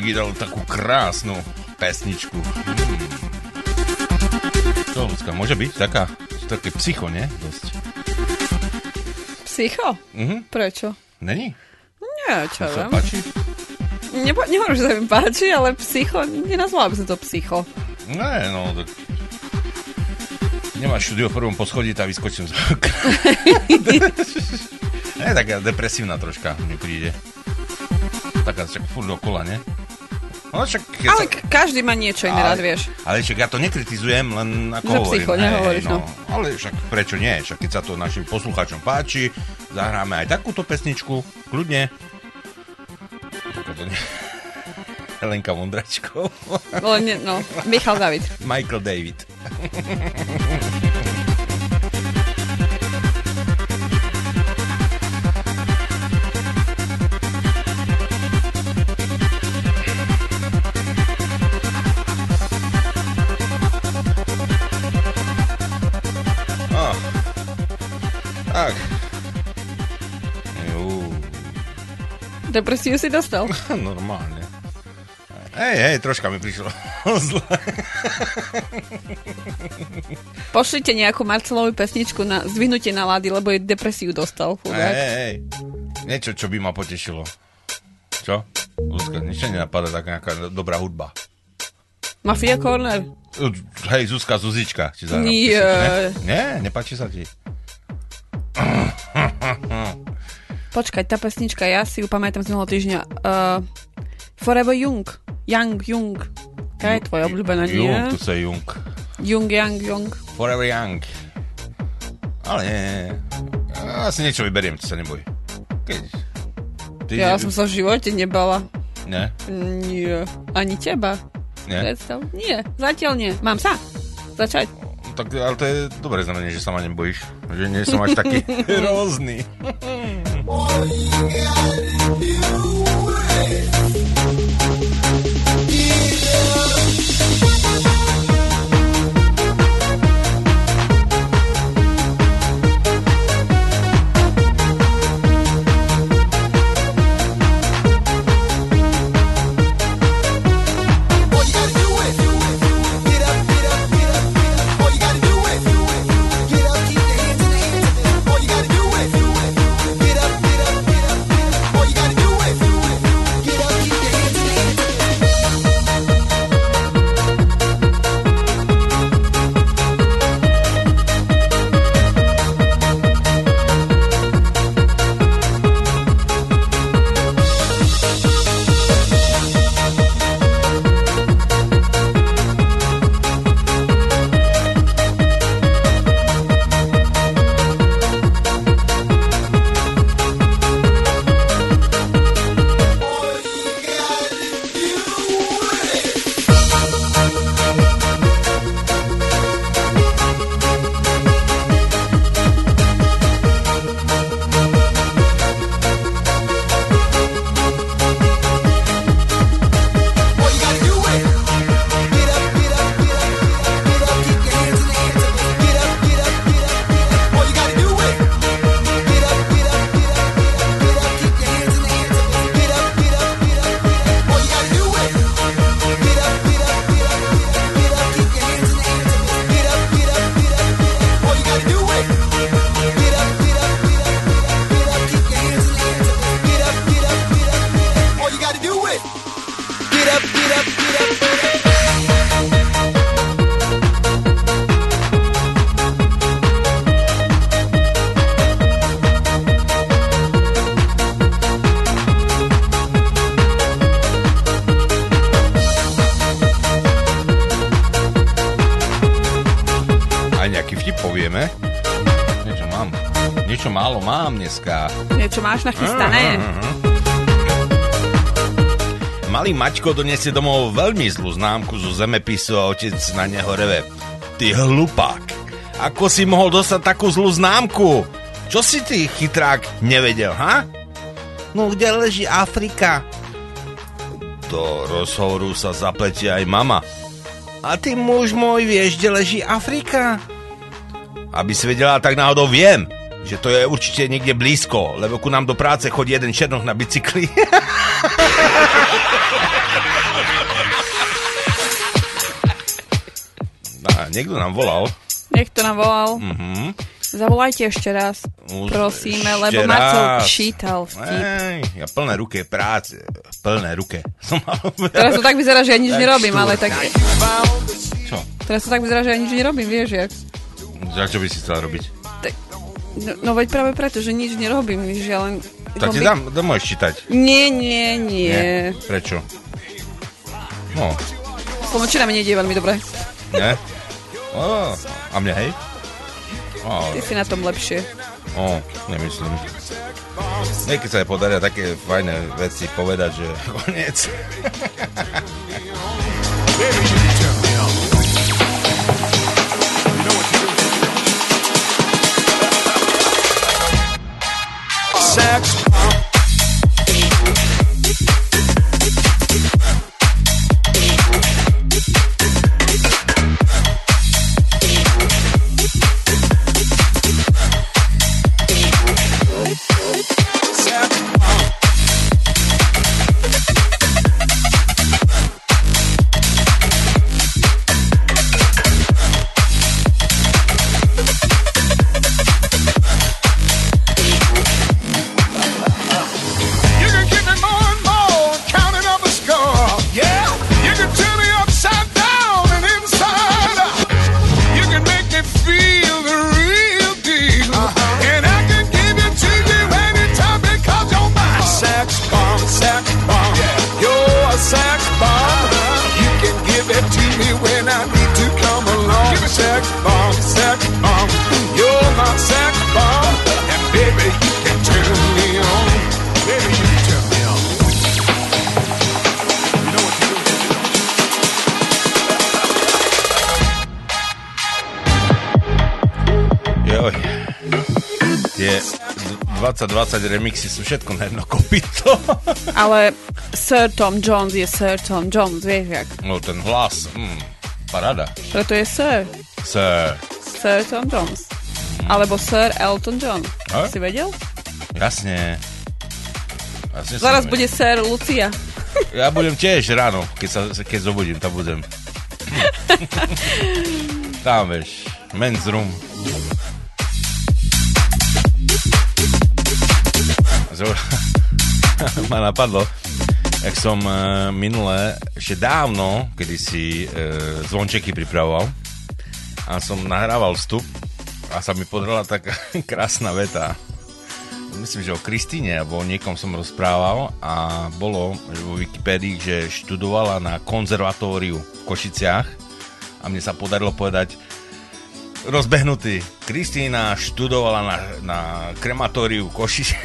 Vydal takú krásnu pesničku. Čo, ľudská, môže byť taká, také psycho, nie? Dosť. Psycho? Mhm. Prečo? Není? Nie, čo viem. Páči? Nehovorím, že sa mi páči, ale psycho, nenazvala by som to psycho. Ne, no, tak... Nemáš štúdio v prvom poschodí, tá vyskočím z oka. Ne, taká depresívna troška mi príde. Taká však furt dokola, nie? No, však, ale sa... každý má niečo iné rád, vieš. Ale však ja to nekritizujem, len ako hovorím. Že psycho, nehovoríš, no. Ale však prečo nie? Však keď sa to našim poslucháčom páči, zahráme aj takúto pesničku, kľudne. Helenka Vondračkov. No, Michal David. Michael David. Depresiu si dostal? Normálne. Hej, troška mi prišlo zle. Pošlite nejakú Marcelovú pesničku na zdvihnutie nálady, lebo je depresiu dostal. Hej. Niečo, čo by ma potešilo. Čo? Zuzka, nič nenapadá tak nejaká dobrá hudba. Mafia Corner. Hej, Zuzka, Zuzička. Nie, nepáči sa ti. Počkaj, tá pesnička, ja si ju pamätám z minulého týždňa. Forever Young. Young. Tá je tvoja obľúbená, nie? Young, to sa je Young. Young. Forever Young. Ale nie. Asi niečo vyberiem, to sa neboj. Keď... Ja som sa v živote nebala. Ne? Nie. Ani teba. Nie? Predstav? Nie, zatiaľ nie. Mám sa začať. Tak, ale to je dobré znamenie, že sa ma nebojíš. Že nie som až taký rôzny. Niečo málo mám dneska. Niečo máš nachystané. Malý Maťko doniesie domov veľmi zlú známku zo zemepisu a otec na neho reve. Ty hlupák, ako si mohol dostať takú zlú známku? Čo si ty, chytrák, nevedel, ha? No, kde leží Afrika? Do rozhovoru sa zapletie aj mama. A ty, muž môj, vieš, kde leží Afrika? Aby si vedela, tak náhodou viem, že to je určite niekde blízko, lebo ku nám do práce chodí jeden černoch na bicykli. Niekto nám volal. Mhm. Zavolajte ešte raz, prosíme, ešte lebo Marcel čítal vtip. Ja plné ruke práce, plné ruke. Teraz to tak vyzerá, že ja nič nerobím, ale tak... Čo? Teraz to tak vyzerá, že ja nič nerobím, vieš, jak? Čo by si chcela robiť? Tak, no veď práve preto, že nič nerobím, vieš, ja len... Tak ti dám môžeš čítať. Nie. Prečo? No. Slovenčina mi nejde veľmi dobre. Nie? Oh, a mňa, hej? Oh. Ty si na tom lepšie. Ó, nemyslím. Niekedy sa podaria také fajné veci povedať, že koniec. Tie 2020 remixy sú všetko na jedno kopyto. Ale Sir Tom Jones je Sir Tom Jones, vieš jak? No ten hlas, paráda. Preto je Sir. Sir Tom Jones. Alebo Sir Elton John. A? Si vedel? Jasne. Zaraz bude Sir Lucia. Ja budem tiež ráno, keď zobudím, tam budem. Tam vieš, men's room. Ma napadlo, jak som minule, že dávno, kedy si zvončeky pripravoval a som nahrával vstup a sa mi podrala taká krásna veta. Myslím, že o Kristíne alebo o niekom som rozprával a bolo vo Wikipédii, že študovala na konzervatóriu v Košiciach a mne sa podarilo povedať rozbehnutý. Kristína študovala na krematóriu Košice.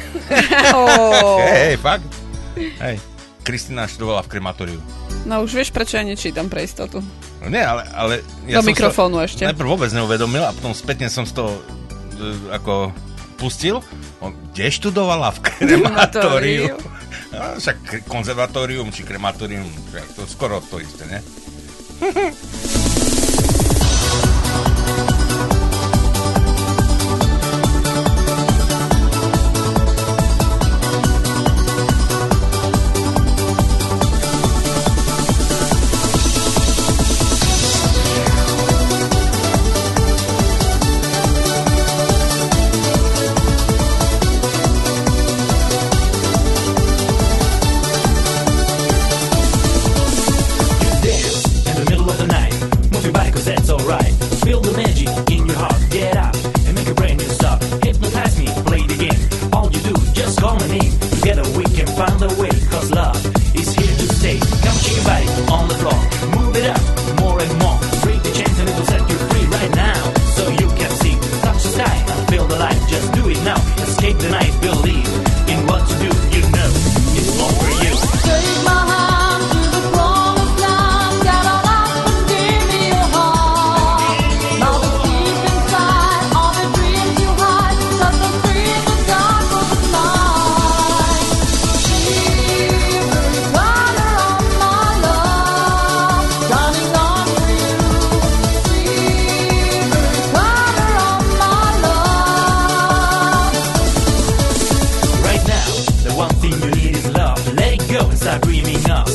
Oh. Hej, fakt? Hej, Kristína študovala v krematóriu. No už vieš, prečo ja nečítam pre istotu. No nie, ale ja do mikrofónu ešte. Najprv vôbec neuvedomil a potom spätne som to ako pustil. Kde študovala? V krematóriu. No, však konzervatórium či krematórium, to skoro to isté, ne? Middle of the night.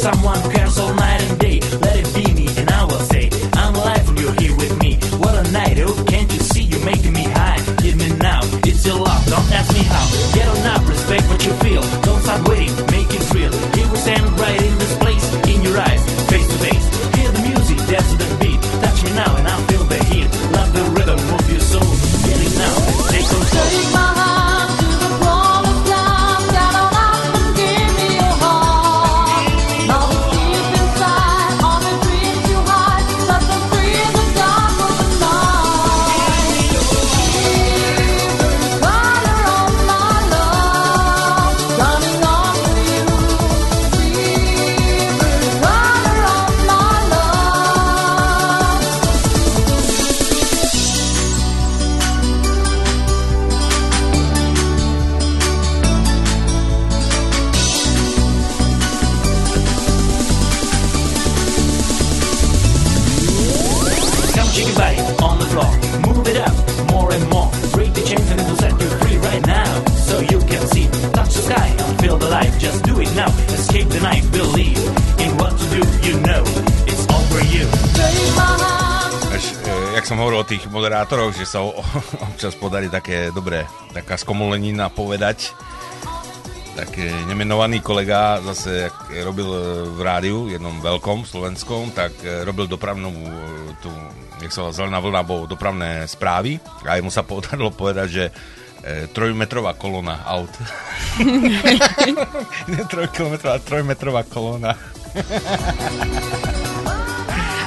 Someone cares all night and day. Let it be me and I will say I'm alive and you're here with me. What a night, oh, can't you see? You're making me high. Hit me now, it's your love, don't ask me how. Get on up, respect what you feel. Don't stop waiting, make it real. Here we stand right in this place. In your eyes, face to face. Hear the music, dance to the beat. Touch me now and I'll feel the heat. Love the rhythm, move your soul. Get it now, take control. Take my heart. Jak som hovoril o tých moderátoroch, že sa občas podarí také dobré, taká skomolenina povedať. Tak nemenovaný kolega zase, jak robil v rádiu, jednom veľkom slovenskom, tak robil dopravnú, tú, jak sa zelená vlna, bol dopravné správy a jemu sa podarilo povedať, že trojmetrová kolona aut. Ne trojkilometrová, trojmetrová kolona.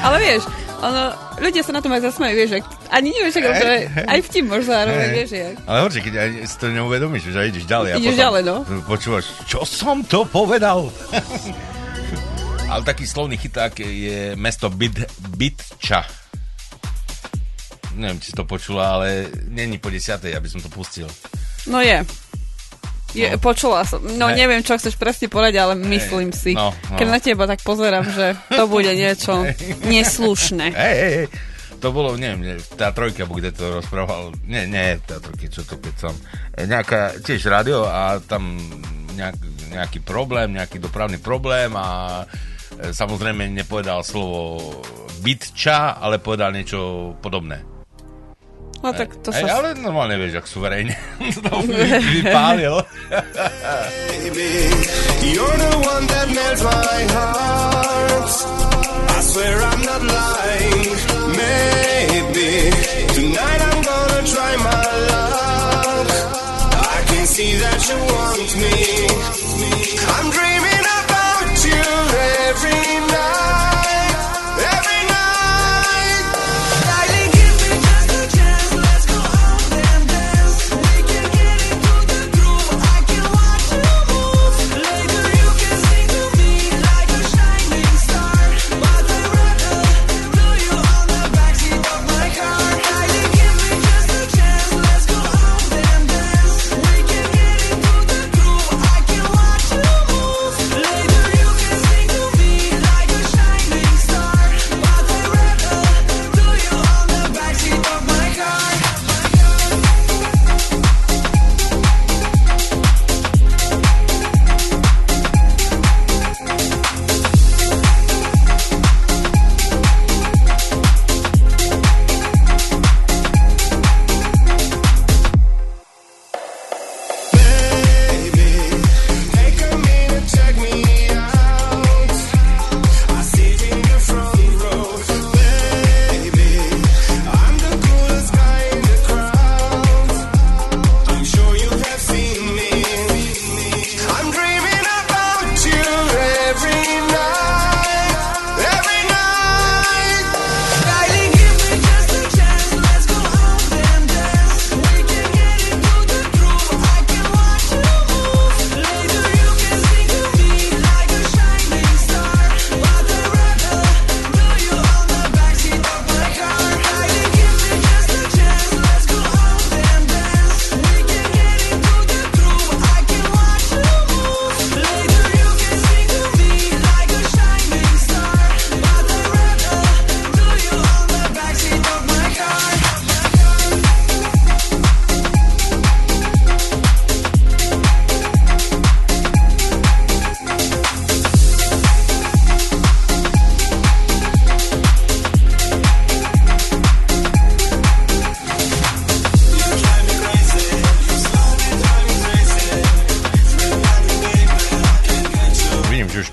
Ale vieš, ono, ľudia sa na tom aj zasmajú, vieš, ani nevieš, ako to je, aj vtip možno, vieš, jak. Ale horšie, keď aj si to neuvedomíš, že aj ideš ďalej. Ideš ďalej, no. Počúvaš, čo som to povedal? Ale taký slovný chyták je mesto Bytča. Neviem, či si to počula, ale není po 10:00, aby som to pustil. No je. No. Počula som. No hey. Neviem, čo chceš presne povedať, ale myslím si. No. Keď na teba tak pozerám, že to bude niečo neslušné. Hej. To bolo, neviem, tá trojka, kde to rozprával. Nie, tá trojka, čo to keď som. Nejaká, tiež rádio a tam nejaký problém, nejaký dopravný problém a samozrejme nepovedal slovo Bytča, ale povedal niečo podobné. No tak to sa... Ale normálne vieš, jak suverejne to vypálil.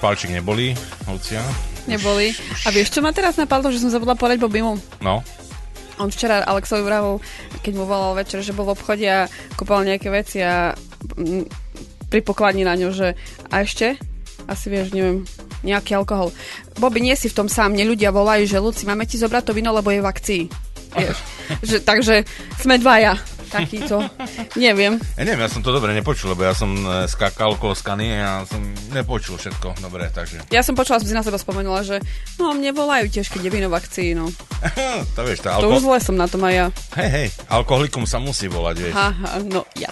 palčík neboli, Lucia. Neboli. A vieš, čo ma teraz napadlo, že som zabudla povedať Bobimu? No. On včera Alexovi vravol, keď mu volal večer, že bol v obchode a kúpal nejaké veci a pri pokladni na ňu, že a ešte? Asi vieš, neviem, nejaký alkohol. Bobby, nie si v tom sám, mne ľudia volajú, že Luci, máme ti zobrať to víno, lebo je v akcii. Vieš, že, takže sme dvaja. Takýto. Neviem. Ja neviem, ja som to dobre nepočul, lebo ja som skákal okolo skany a som nepočul všetko. Dobre, takže... Ja som počula, som si na seba spomenula, že no, mne volajú tiež, keď je víno v akcii, no. To vieš, tá to už zle som na tom aj ja. Hej, alkoholikom sa musí volať, vieš. Aha, no ja.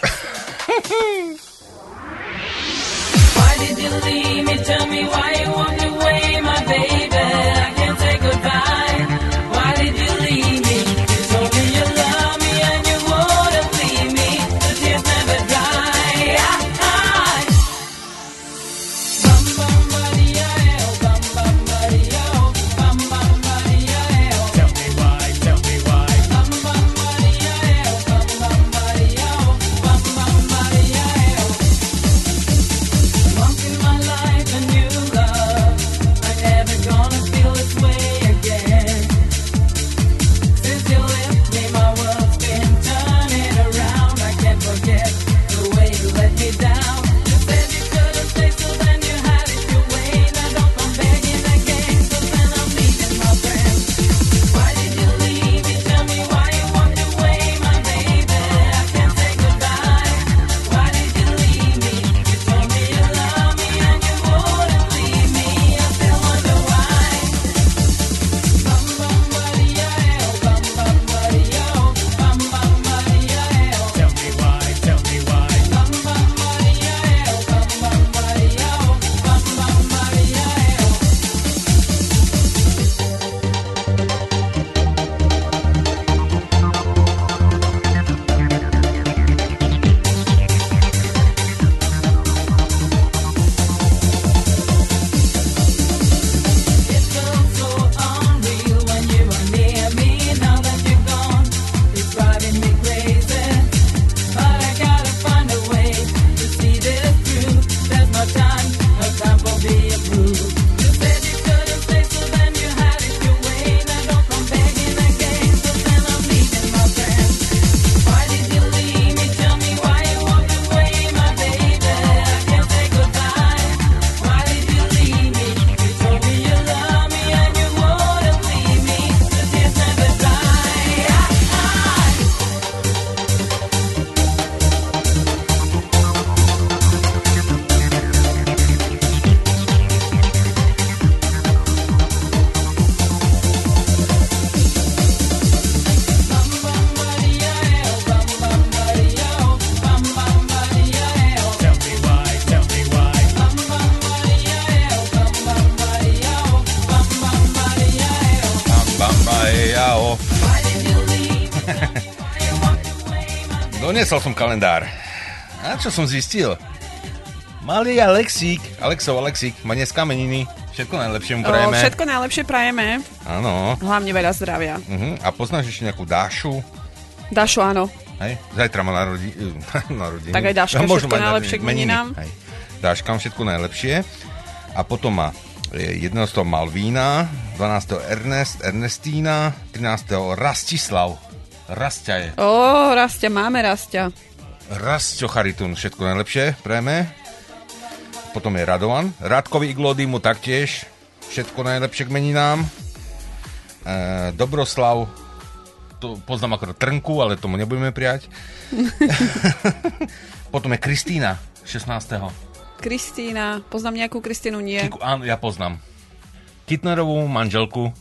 Nesol som kalendár. A čo som zistil? Malý Alexík, Alexov Alexík, má dnes kameniny. Všetko najlepšie mu prajeme. Všetko najlepšie prajeme. Áno. Hlavne veľa zdravia. Uh-huh. A poznáš ešte nejakú Dášu? Dášu, áno. Hej, zajtra má narodiny. Tak aj Dáška, všetko najlepšie k meninám. Dáška, všetko najlepšie. A potom má 11. Malvína, 12. Ernestína, 13. Rastislav. Rastia je. Ó, Rastia, máme Rastia. Rastio Charitún, všetko najlepšie, prejme. Potom je Radovan. Radkovi Iglody mu taktiež všetko najlepšie k meninám. Dobroslav, to poznám ako Trnku, ale tomu nebudeme prijať. Potom je Kristína, 16. Kristína, poznám nejakú Kristínu, nie? Áno, ja poznám. Kyttnerovú manželku.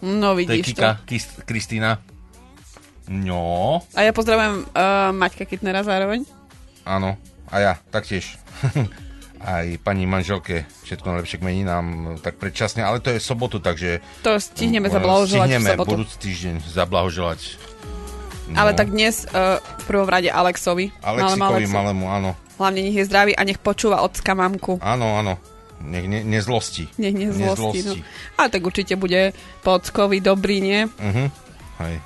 No, vidíš to. To je Kika, Kristína. No. A ja pozdravujem Maťka Kyttnera zároveň. Áno, a ja taktiež. Aj pani manželke všetko najlepšie k meninám, tak predčasne, ale to je sobotu, takže... To stihneme zablahoželať v sobotu. Budúci týždeň zablahoželať. No. Ale tak dnes v prvom rade Alexovi. Alexikovi malému, áno. Hlavne nech je zdravý a nech počúva ocka mamku. Áno, áno. Nezlosti. Nezlosti. No. Ale tak určite bude po ockovi dobrý, nie? Uh-huh. Hej.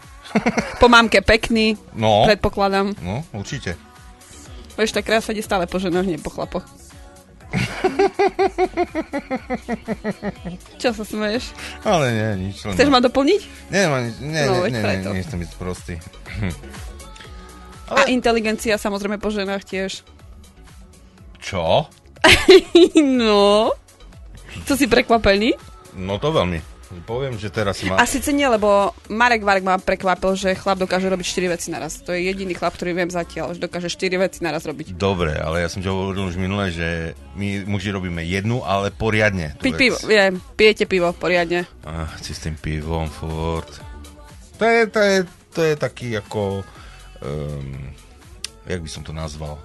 Po mamke pekný, no, predpokladám. No, určite. Vieš, tak raz sa ide stále po ženách, nie po chlapoch. Čo sa smeješ? Ale nie, nič. Chceš ma doplniť? Nie, nechcem byť prostý. Ale... A inteligencia samozrejme po ženách tiež. Čo? No. To si prekvapený? No to veľmi. Poviem, že teraz si má... A síce nie, lebo Marek Varga ma prekvapil, že chlap dokáže robiť 4 veci naraz. To je jediný chlap, ktorý viem zatiaľ, že dokáže 4 veci naraz robiť. Dobre, ale ja som ti hovoril už minule, že my muži robíme jednu, ale poriadne. Pijete pivo poriadne. Ach, si s tým pivom furt. To je taký ako... jak by som to nazval?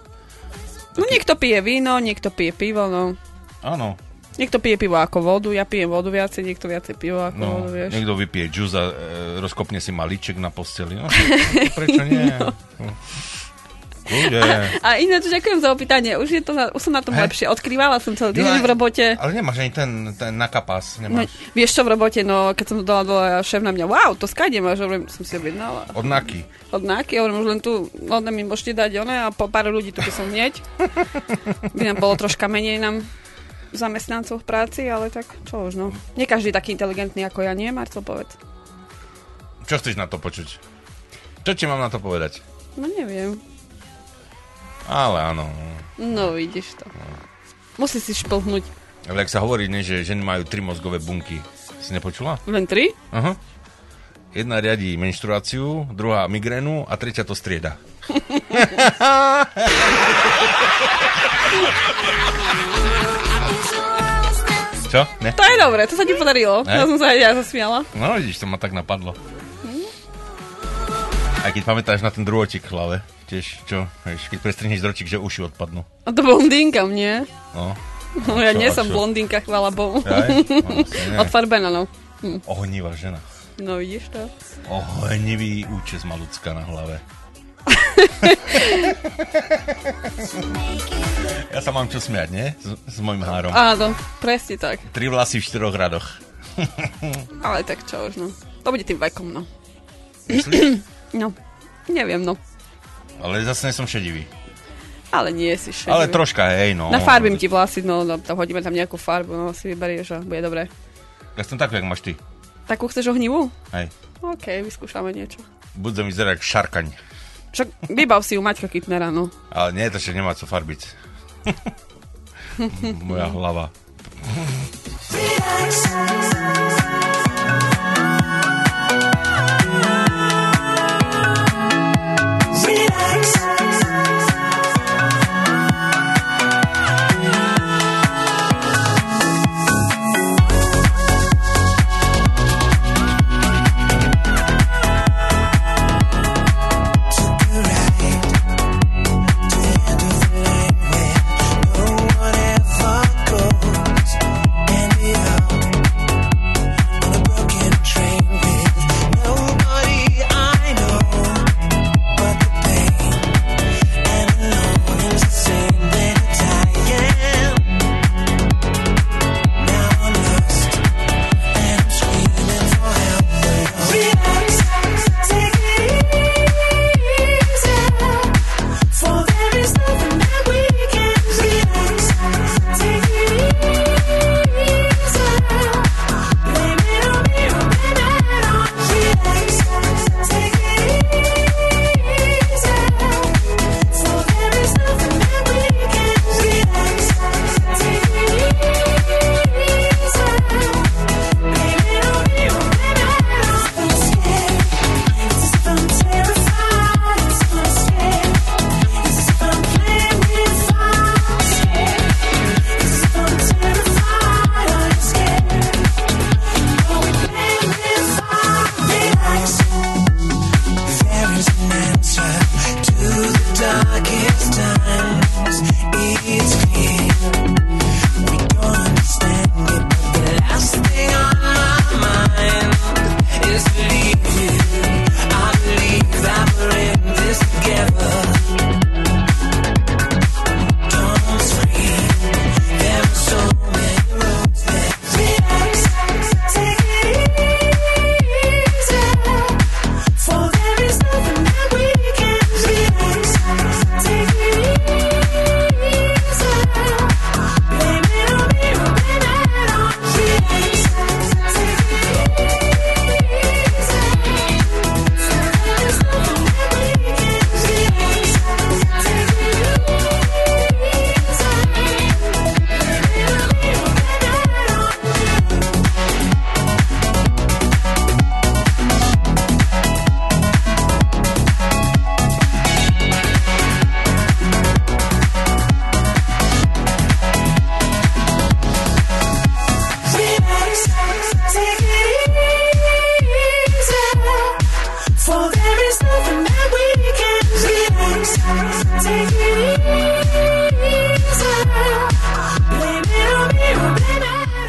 No niekto pije víno, niekto pije pivo, no. Áno. Niekto pije pivo ako vodu, ja pijem vodu viacej, niekto viacej pivo ako vodu, vieš. Niekto vypije džús a rozkopne si malíček na posteli. No, prečo nie? No. A ináč, ďakujem za opýtanie. Už som na tom lepšie. Odkrývala som celý týždeň v robote. Ale nemáš ani ten nakapas. Nemáš. No, vieš čo v robote, no keď som to dala dole, šéf na mňa, wow, to skáde máš, som si objednala. Od Naky. Od Naky, hovorím, už len tu, hodne mi môžete dať a po pár ľudí tu by som hneď. By nám bolo troška menej nám zamestnancov v práci, ale tak čo už, no. Nie každý je taký inteligentný ako ja, nie, Marco, povedz. Čo chceš na to počuť? Čo ti mám na to povedať? No neviem. Ale áno. No vidíš to. No. Musí si šplhnúť. Ale ak sa hovorí, nie, že ženy majú 3 mozgové bunky. Si nepočula? Len 3? Aha. Jedna riadi menštruáciu, druhá migrénu a tretia to strieda. Čo? Ne? To je dobré, to sa ti podarilo. Ne? Ja som sa aj ja zasmiala. No vidíš, to ma tak napadlo. Aj keď pamätáš na ten druhotík v hlave, tiež čo, keď prestrihneš dročík, že uši odpadnú. A to blondínka mne. No. No ja nie som blondínka, chvála Bohu. Odfarbená, no. Ohnivá žena. No vidíš to? Ohnivý účes má ľudská na hlave. Ja sa mám čo smiať, nie? S mojim három. Áno, presne tak. 3 vlasy v 4 radoch. Ale tak čo už, no. To bude tým vekom, no. No, neviem, no. Ale zase nesom šedivý. Ale nie si šedivý. Ale troška, hej, no. Nafarbím ti vlasy, no to hodíme tam nejakú farbu, no si vyberieš a bude dobré. Ja som takú, jak máš ty. Takú chceš ohnivú? Hej. OK, vyskúšame niečo. Budem vyzerať jak šarkaň. Však vybav si ju Maťka Kyttnera, no. Ale nie, to ešte nemá co farbiť. Moja hlava.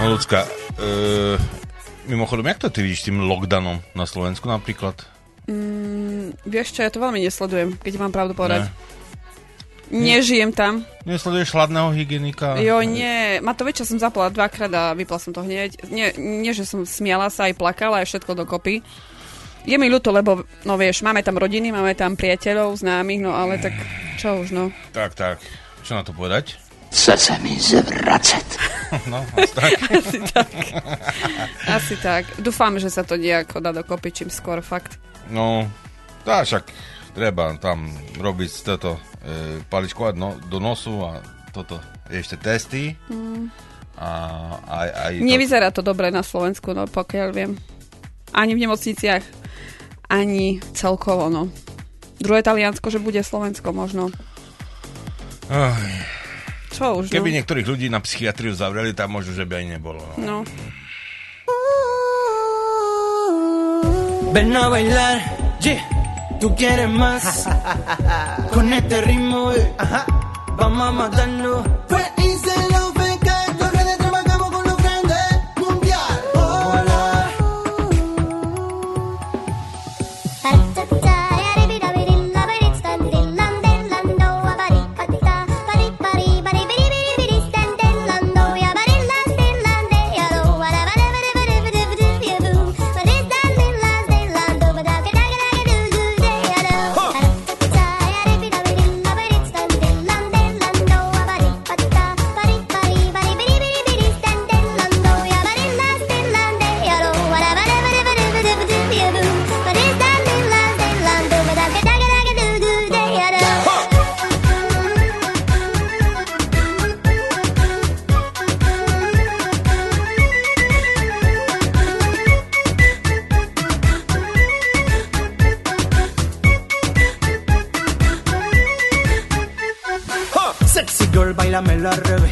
No ľudská, mimochodom, jak to ty vidíš tým lockdownom na Slovensku napríklad? Vieš čo, ja to veľmi nesledujem, keď mám pravdu povedať. Nežijem tam. Nesleduješ hladného hygienika? Jo, nie. Matoviča som zapala 2-krát a vypla som to hneď. Nie, že som smiala sa aj plakala, aj všetko dokopy. Je mi ľúto, lebo, no vieš, máme tam rodiny, máme tam priateľov, známych, no ale tak čo už, no. Tak. Čo na to povedať? Chce sa mi zvracať. No, asi tak. Asi tak. Dúfam, že sa to nejako dá dokopy čím skôr, fakt. No, tá však treba tam robiť toto paličkovať do nosu a toto ešte testy. A nevyzerá to dobre na Slovensku, no pokiaľ viem. Ani v nemocniciach, ani celkovo, no. Druhé Taliansko, že bude Slovensko možno. Čo už, keby niektorých ľudí na psychiatriu zavreli, tam možno, že by aj nebolo. No. Ven a bailar, yeah. Tú quieres más con este ritmo, ajá. Vamos a matarlo. Fue y se lo beca. Los grandes trabajamos con los grandes. Mundial. Hola. Me lo arrebe,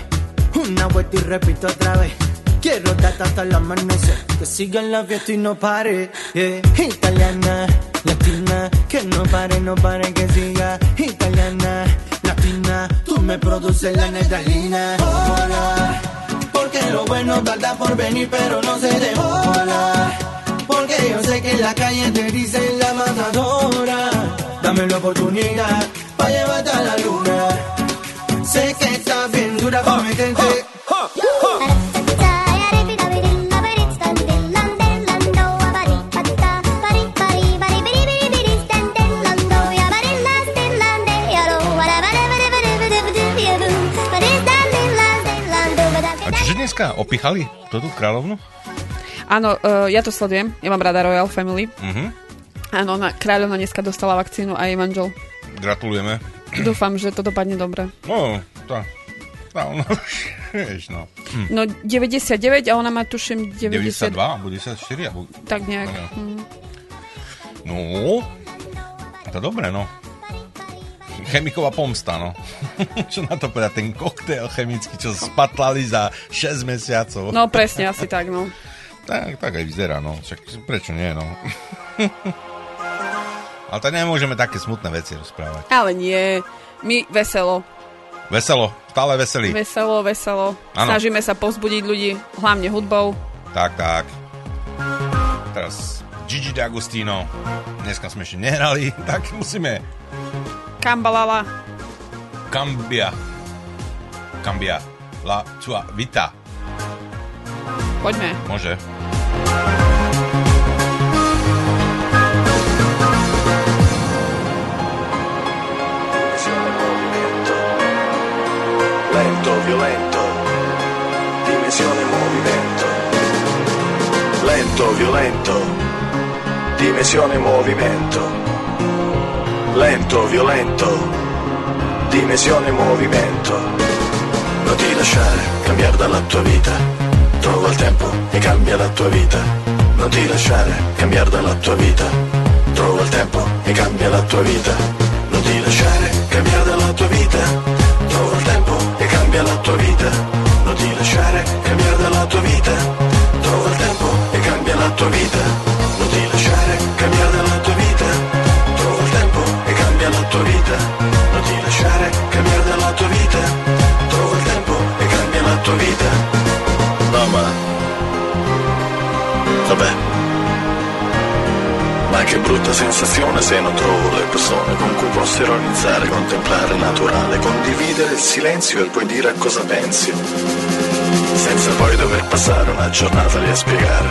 una vuelta y repito otra vez. Quiero data hasta el amanecer, que sigan la fiesta y no pare. Yeah. Italiana, latina, que no pare, no pare, que siga. Italiana, latina, tú me produces la netalina. Hola, porque lo bueno tarda por venir, pero no se demora. Porque yo sé que en la calle te dicen la matadora. Dame la oportunidad para llevarte a la luna. Sé que está bien dura, pero me intenté. A čiže dneska opichali túto kráľovnu? Áno, ja to sledujem. Ja mám rada Royal Family. Áno, kráľovna dneska dostala vakcínu a jej manžel. Gratulujeme. Dúfam, že to dopadne dobre. No, tá. No, vieš, no. No, 99 a ona má, tuším, 92, alebo 94. Alebo... Tak nejak. No, to dobre, no. Chemiková pomsta, no. Čo na to povedať, ten koktél chemický, čo spatlali za 6 mesiacov. No, presne, asi tak, no. Tak aj vyzerá, no. Však prečo nie, no. Ale tak nemôžeme také smutné veci rozprávať. Ale nie. My veselo. Veselo. Stále veselí. Veselo. Ano. Snažíme sa povzbudiť ľudí, hlavne hudbou. Tak. Teraz Gigi D'Agostino. Dneska sme ešte nehrali, tak musíme... Cambia. La tua vita. Poďme. Môže. Lento, violento, dimensione movimento. Lento, violento, dimensione movimento. Lento, violento, dimensione movimento. Non ti lasciare cambiare dalla tua vita. Trova il tempo e cambia la tua vita. Non ti lasciare cambiare dalla tua vita. Trova il tempo e cambia la tua vita. Non ti lasciare cambiare dalla tua vita. Trova il tempo e cambia la tua vita. Non ti lasciare cambiare dalla tua vita. Trova il tempo e cambia la tua vita. Non ti lasciare cambiare dalla tua vita. Trova il tempo e cambia la tua vita. Non ti lasciare cambiare dalla tua vita. Trova il tempo e cambia la tua vita. No ma sensazione se non trovo le persone con cui posso ironizzare, contemplare il naturale, condividere il silenzio e poi dire cosa pensi, senza poi dover passare una giornata lì a spiegare.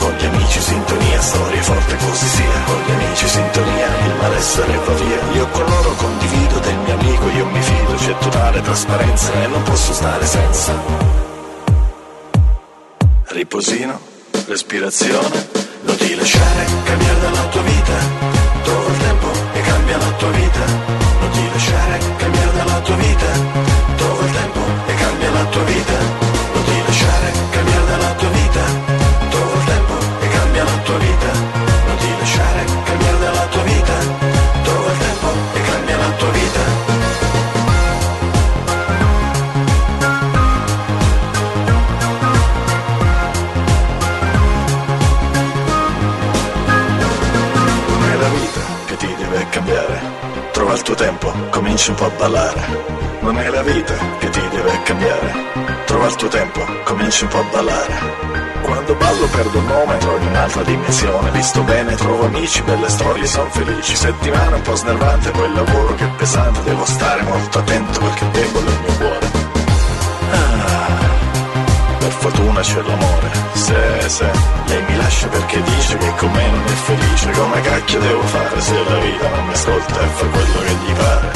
Con gli amici sintonia, storie forte così sia, con gli amici sintonia, il malessere va via, io con loro condivido del mio amico, io mi fido, c'è totale trasparenza e non posso stare senza. Riposino, respirazione, non ti lasciare cambiare dalla tua vita, trova il tempo e cambia la tua vita, non ti lasciare cambiare dalla tua vita, trova il tempo e cambia la tua vita, non ti lasciare cambiare dalla tua vita, trova il tempo e cambia la tua vita, non ti lasciare cambiare dalla tua vita, trova il tempo e cambia la tua vita. Trova il tuo tempo, cominci un po' a ballare. Non è la vita che ti deve cambiare. Trova il tuo tempo, cominci un po' a ballare. Quando ballo perdo un nome, trovo in un'altra dimensione. Visto bene, trovo amici, belle storie, son felici. Settimana un po' snervante, poi il lavoro che è pesante. Devo stare molto attento perché è debole il mio cuore. Per fortuna c'è l'amore, se lei mi lascia perché dice che con me non è felice. Come cacchio devo fare se la vita non mi ascolta e fa quello che gli pare?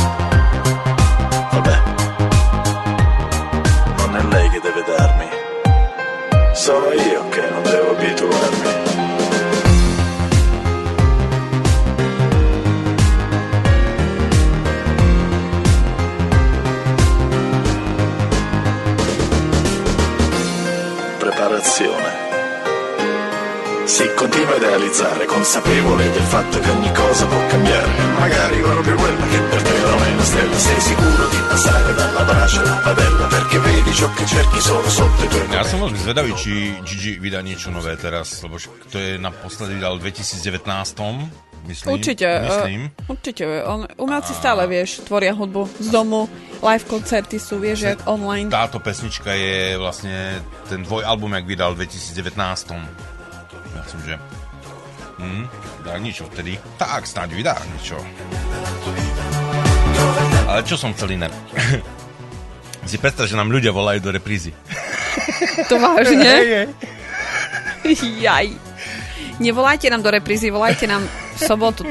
Vabbè, non è lei che deve darmi, sono io che non devo abituarmi. Si continua a idealizzare, consapevole del fatto che ogni cosa può cambiare. Magari proprio quella che per te non è una stella. Sei sicuro di passare dalla brace alla padella, perché vedi ciò che cerchi solo sotto i tuoi capelli. Ja som veľmi zvedavý, či Gigi vydá niečo nové teraz, lebo to je naposledy vydal v 2019. Myslím, určite. Umelci stále, vieš, tvoria hudbu z domu, live koncerty sú, vieš, jak online. Táto pesnička je vlastne ten dvojalbum, jak vydal v 2019. Ja som, že... dá niečo vtedy. Tak, snáď vydá niečo. Ale čo som chcel iné? Si predstav, že nám ľudia volajú do reprízy. To vážne? Jaj. Nevolajte nám do reprízy, volajte nám v sobotu.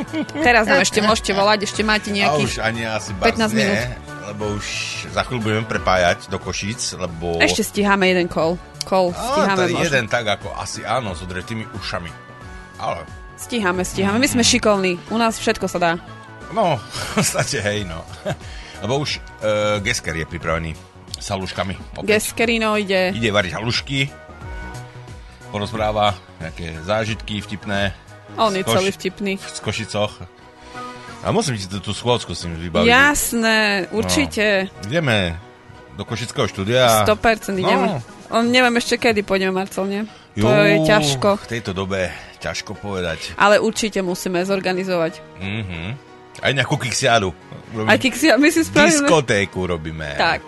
Teraz nám ešte môžete volať, ešte máte nejakých 15 minút. Lebo už za chvíľu budeme prepájať do Košíc, lebo... Ešte stíhame jeden kol. Stíhame možno. Jeden tak ako asi áno, s odretými ušami. Ale... Stíhame. My sme šikovní. U nás všetko sa dá. No, v podstate hej, no. Lebo už Gesker je pripravený s haluškami. Geskerino ide... Ide variť halušky. Porozpráva nejaké zážitky vtipné. On je celý vtipný. V Košicoch. A musím ti tú schôdzku s ním vybaviť. Jasné, určite. No, ideme do košického štúdia. 100% ideme. No. Neviem ešte kedy pôjdeme, Marcel, nie? To je ťažko. V tejto dobe ťažko povedať. Ale určite musíme zorganizovať. Aj nejakú kixiádu. Aj kixiádu, my si spravíme. Diskotéku robíme. Tak.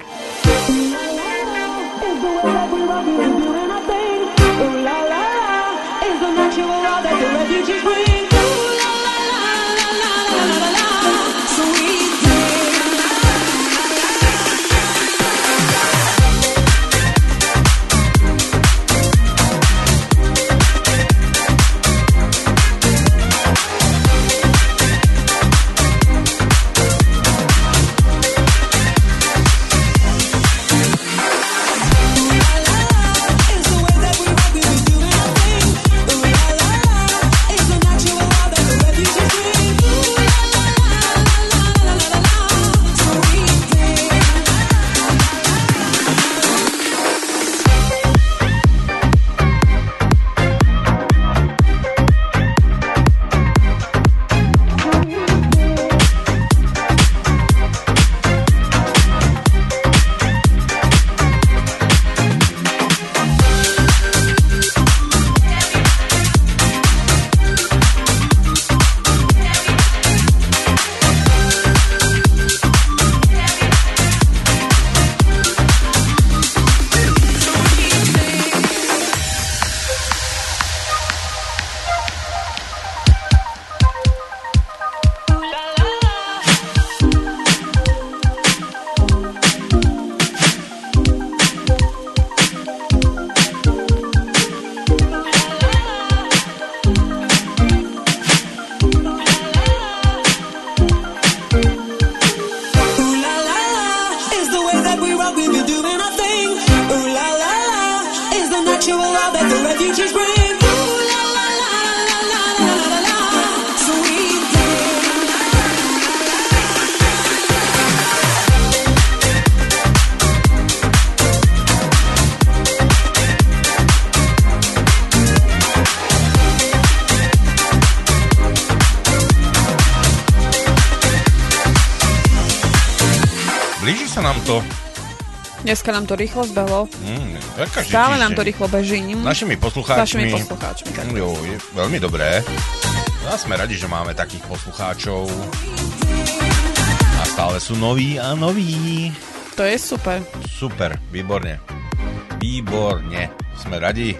sa nám to... Dneska nám to rýchlo zbehlo. Stále nám to rýchlo beží. Našimi poslucháčmi. Jo, je veľmi dobré. A sme radi, že máme takých poslucháčov. A stále sú noví a noví. To je super. Super, výborne. Výborne. Sme radi.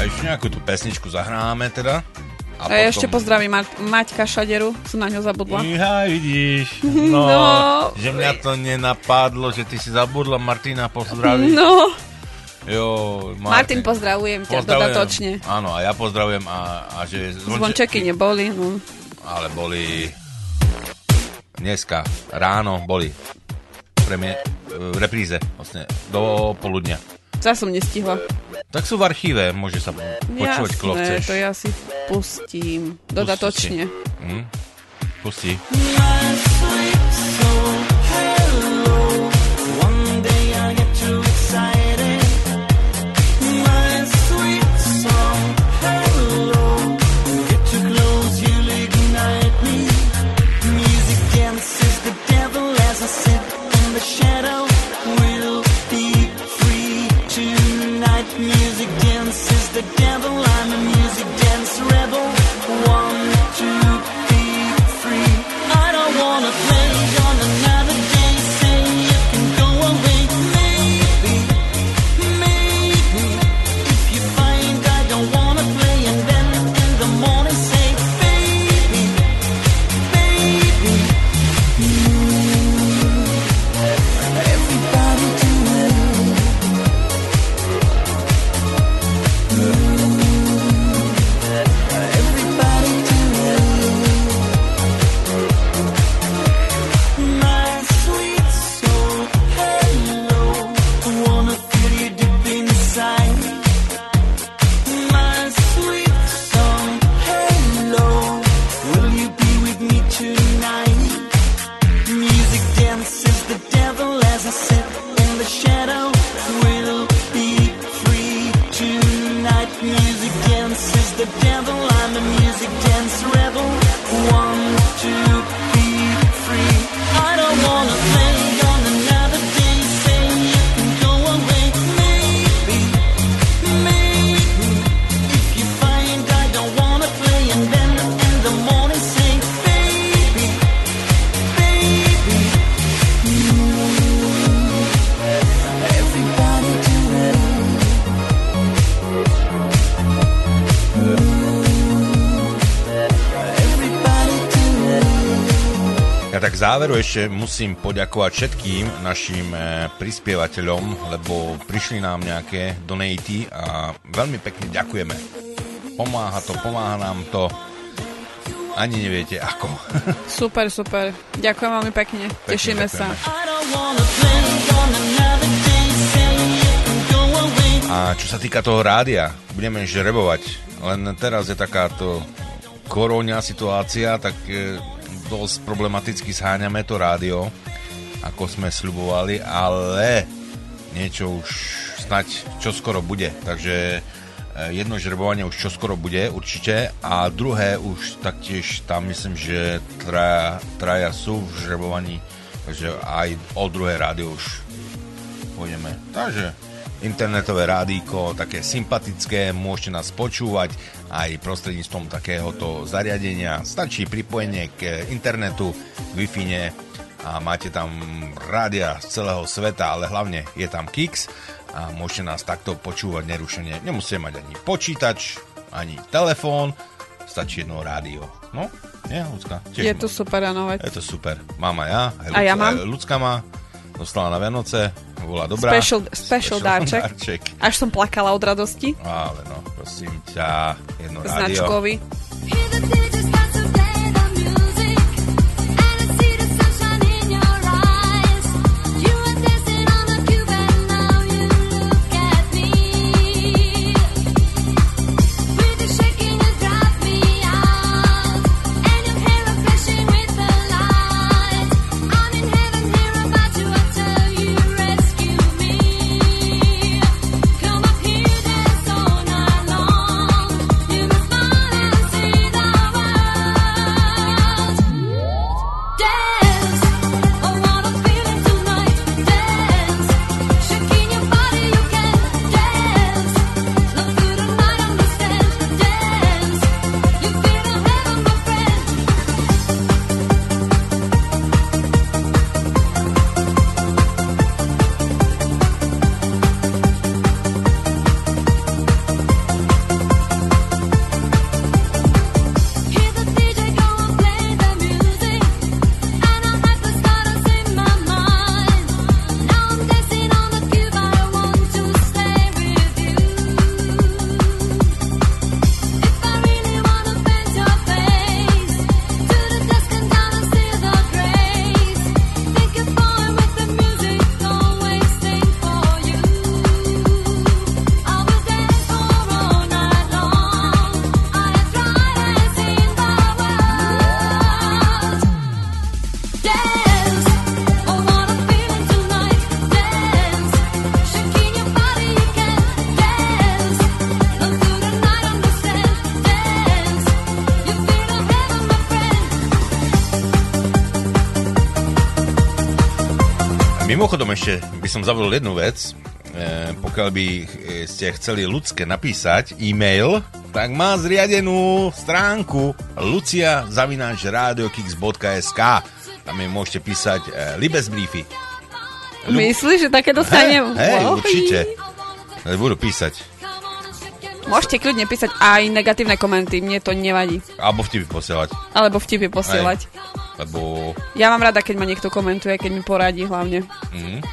A ešte nejakú tú pesničku zahráme teda. A ja potom... ešte pozdravím Maťka Šaderu, som na ňo zabudla. Ja, vidíš, no, že mňa to nenapadlo, že ty si zabudla Martina pozdraviť. No. Jo, Martin, pozdravujem ťa dodatočne. Áno, a ja pozdravujem a že... Zvončeky neboli, no. Ale boli... Dneska ráno boli. V repríze, vlastne, do poludnia. Zá som nestihla. Tak sú v archíve, môže sa počúvať, koľko chceš. To ja si pustím, dodatočne. Pustí. Záveru ešte musím poďakovať všetkým našim prispievateľom, lebo prišli nám nejaké donaty a veľmi pekne ďakujeme. Pomáha nám to. Ani neviete ako. Super, super. Ďakujem veľmi pekne. Tešíme sa. A čo sa týka toho rádia, budeme žrebovať. Len teraz je takáto korónia situácia, tak... dosť problematicky sháňame to rádio, ako sme sľubovali, ale niečo už snať čoskoro bude. Takže jedno žrebovanie už čoskoro bude určite a druhé už taktiež tam myslím, že traja sú v žrebovaní, takže aj o druhé rádio už pôjdeme. Takže internetové rádíko, také sympatické, môžete nás počúvať aj prostredníctvom takéhoto zariadenia. Stačí pripojenie k internetu, Wi-Fi a máte tam rádia z celého sveta, ale hlavne je tam Kix a môžete nás takto počúvať nerušene. Nemusíte mať ani počítač, ani telefón, stačí jedno rádio. No, nie, Lucka? Je to super, áno. Je to super. Mám aj ja, aj Lucka má. Dostala na Vianoce, bola dobrá. Special darček. Až som plakala od radosti. Ale no, prosím ťa, jedno rádio. Značkový. Mimochodom ešte by som zavolil jednu vec. Pokiaľ by ste chceli ľudské napísať e-mail, tak má zriadenú stránku lucia@radiokix.sk. Tam mi môžete písať libesbriefy. Myslíš, že také dostanem? Hej, určite. Budú písať. Môžete kľudne písať aj negatívne komenty, mne to nevadí. Alebo vtipy posielať. Lebo... Ja mám rada, keď ma niekto komentuje, keď mi poradí hlavne. Mm.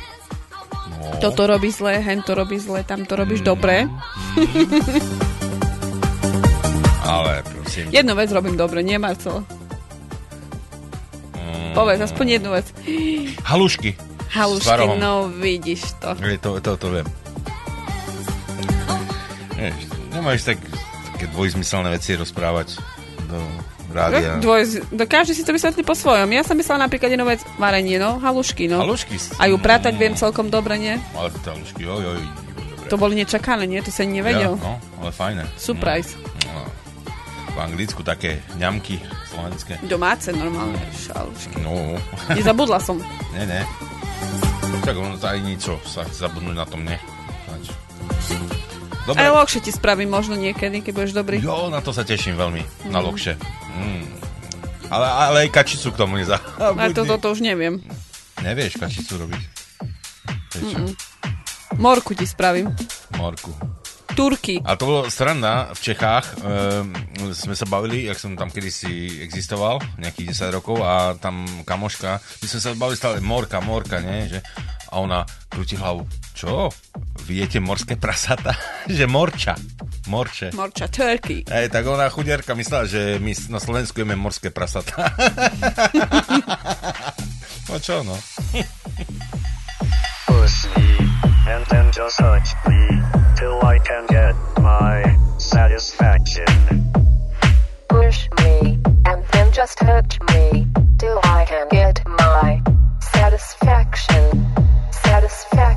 No. Toto robí zle, hen to robí zle, tam to robíš dobre. Ale prosím. Jednu vec robím dobre, nie Marcelo? Povedz, aspoň jednu vec. Halušky. Halušky, no vidíš to. To viem. Nemáš také dvojzmyselné veci rozprávať do rádia. Dokáže si to vysvetliť po svojom. Ja som myslela napríklad jednu vec, varenie, no, halušky, no. Halušky. A ju prátať viem celkom dobre, nie? Ale tie halušky, oj, dobre. To boli nečakané, nie? To si ani nevedel. Ja, no, ale fajné. Surprise. No. V Anglicku také ňamky slovenské. Domáce normálne halušky. No. Nezabudla som. Ne. Tak ono to aj niečo sa zabudnúť na tom, ne? Dobre. Aj lokše ti spravím možno niekedy, keď budeš dobrý. Jo, na to sa teším veľmi, na lokše. Ale aj kačicu k tomu nezabudni. Ale to už neviem. Nevieš kačicu robiť? Morku ti spravím. Morku. Turky. A to bolo sranda v Čechách. Sme sa bavili, jak som tam kedysi existoval, nejakých 10 rokov a tam kamoška. My sme sa bavili stále morka, nie? Že... A ona krúti hlavu. Čo? Viete morské prasata? Že morča. Morča, turkey. Ej, tak ona chudierka myslela, že my na Slovensku jeme morské prasata. No čo, no? Pussy, and then just hug me till I can get my satisfaction. Push me, and then just hug me till I can get my satisfaction.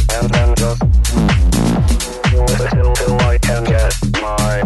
me and then just till I can get my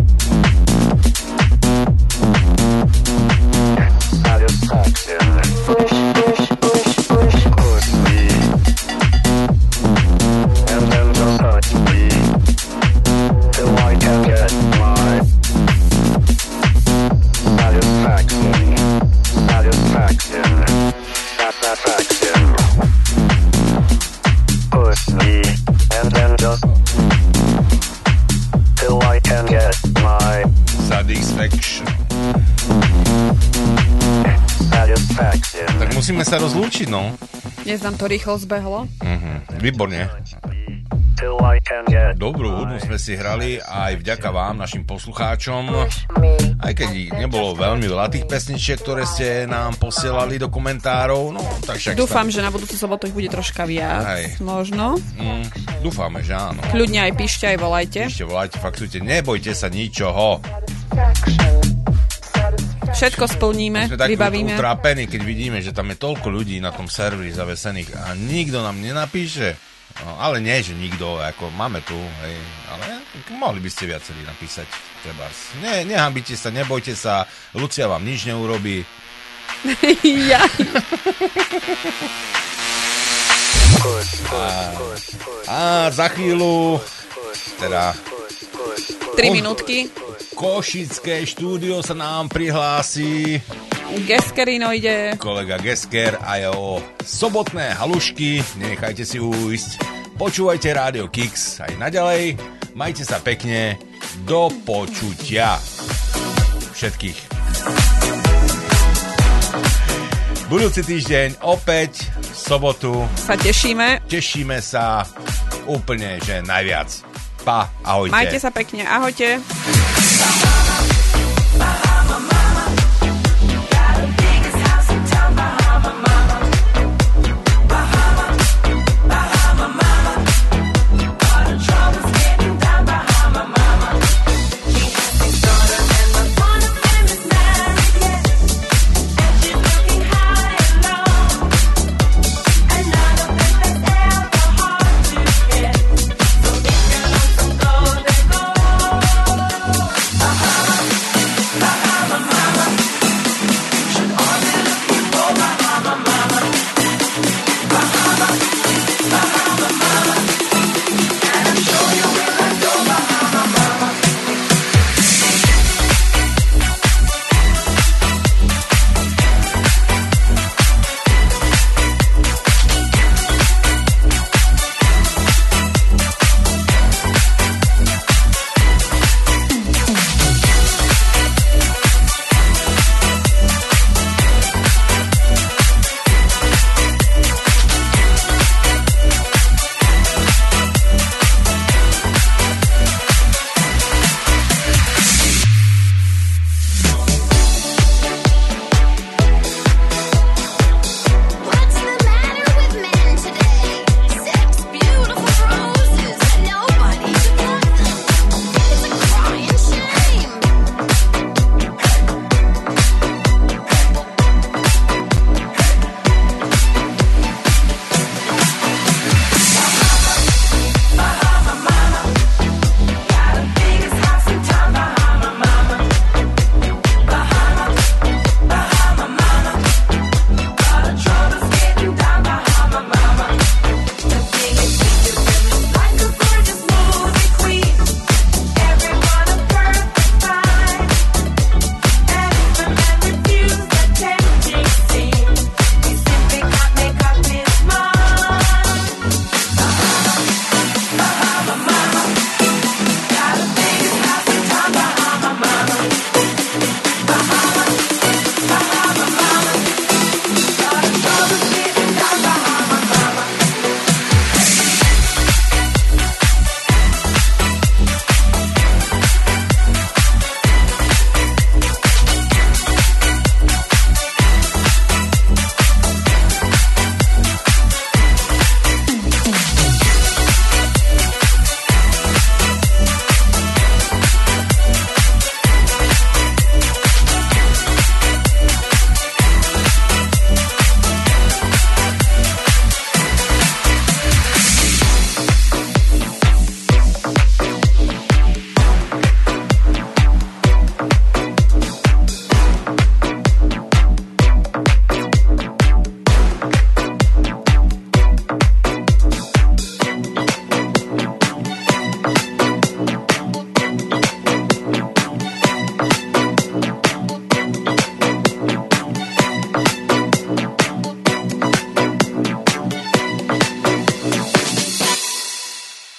musíme sa rozlúčiť, no. Dnes nám to rýchlo zbehlo. Výborne. Dobrú hudbu sme si hrali aj vďaka vám, našim poslucháčom. Aj keď nebolo veľmi veľa tých pesničiek, ktoré ste nám posielali do komentárov. No, tak však dúfam, že na budúcu sobotu ich bude troška viac. Aj. Možno. Dúfame, že áno. Kľudne aj píšte, aj volajte. Faktujte. Nebojte sa ničoho. Všetko splníme, vybavíme. Sme takto utrápení, keď vidíme, že tam je toľko ľudí na tom serveri zavesených a nikto nám nenapíše. No, ale nie, že nikto, ako máme tu, hej, ale mohli by ste viacerí napísať. Trebárs. Nehambite sa, nebojte sa, Lucia vám nič neurobí. A za chvíľu, teda... 3 minútky. Košické štúdio sa nám prihlási. Geskerino ide. Kolega Gesker a jeho sobotné halušky. Nenechajte si ujsť. Počúvajte Rádio Kix aj naďalej. Majte sa pekne. Do počutia. Všetkých. Budúci týždeň opäť v sobotu. Sa tešíme. Tešíme sa úplne, že najviac. Pa, ahojte. Majte sa pekne, ahojte.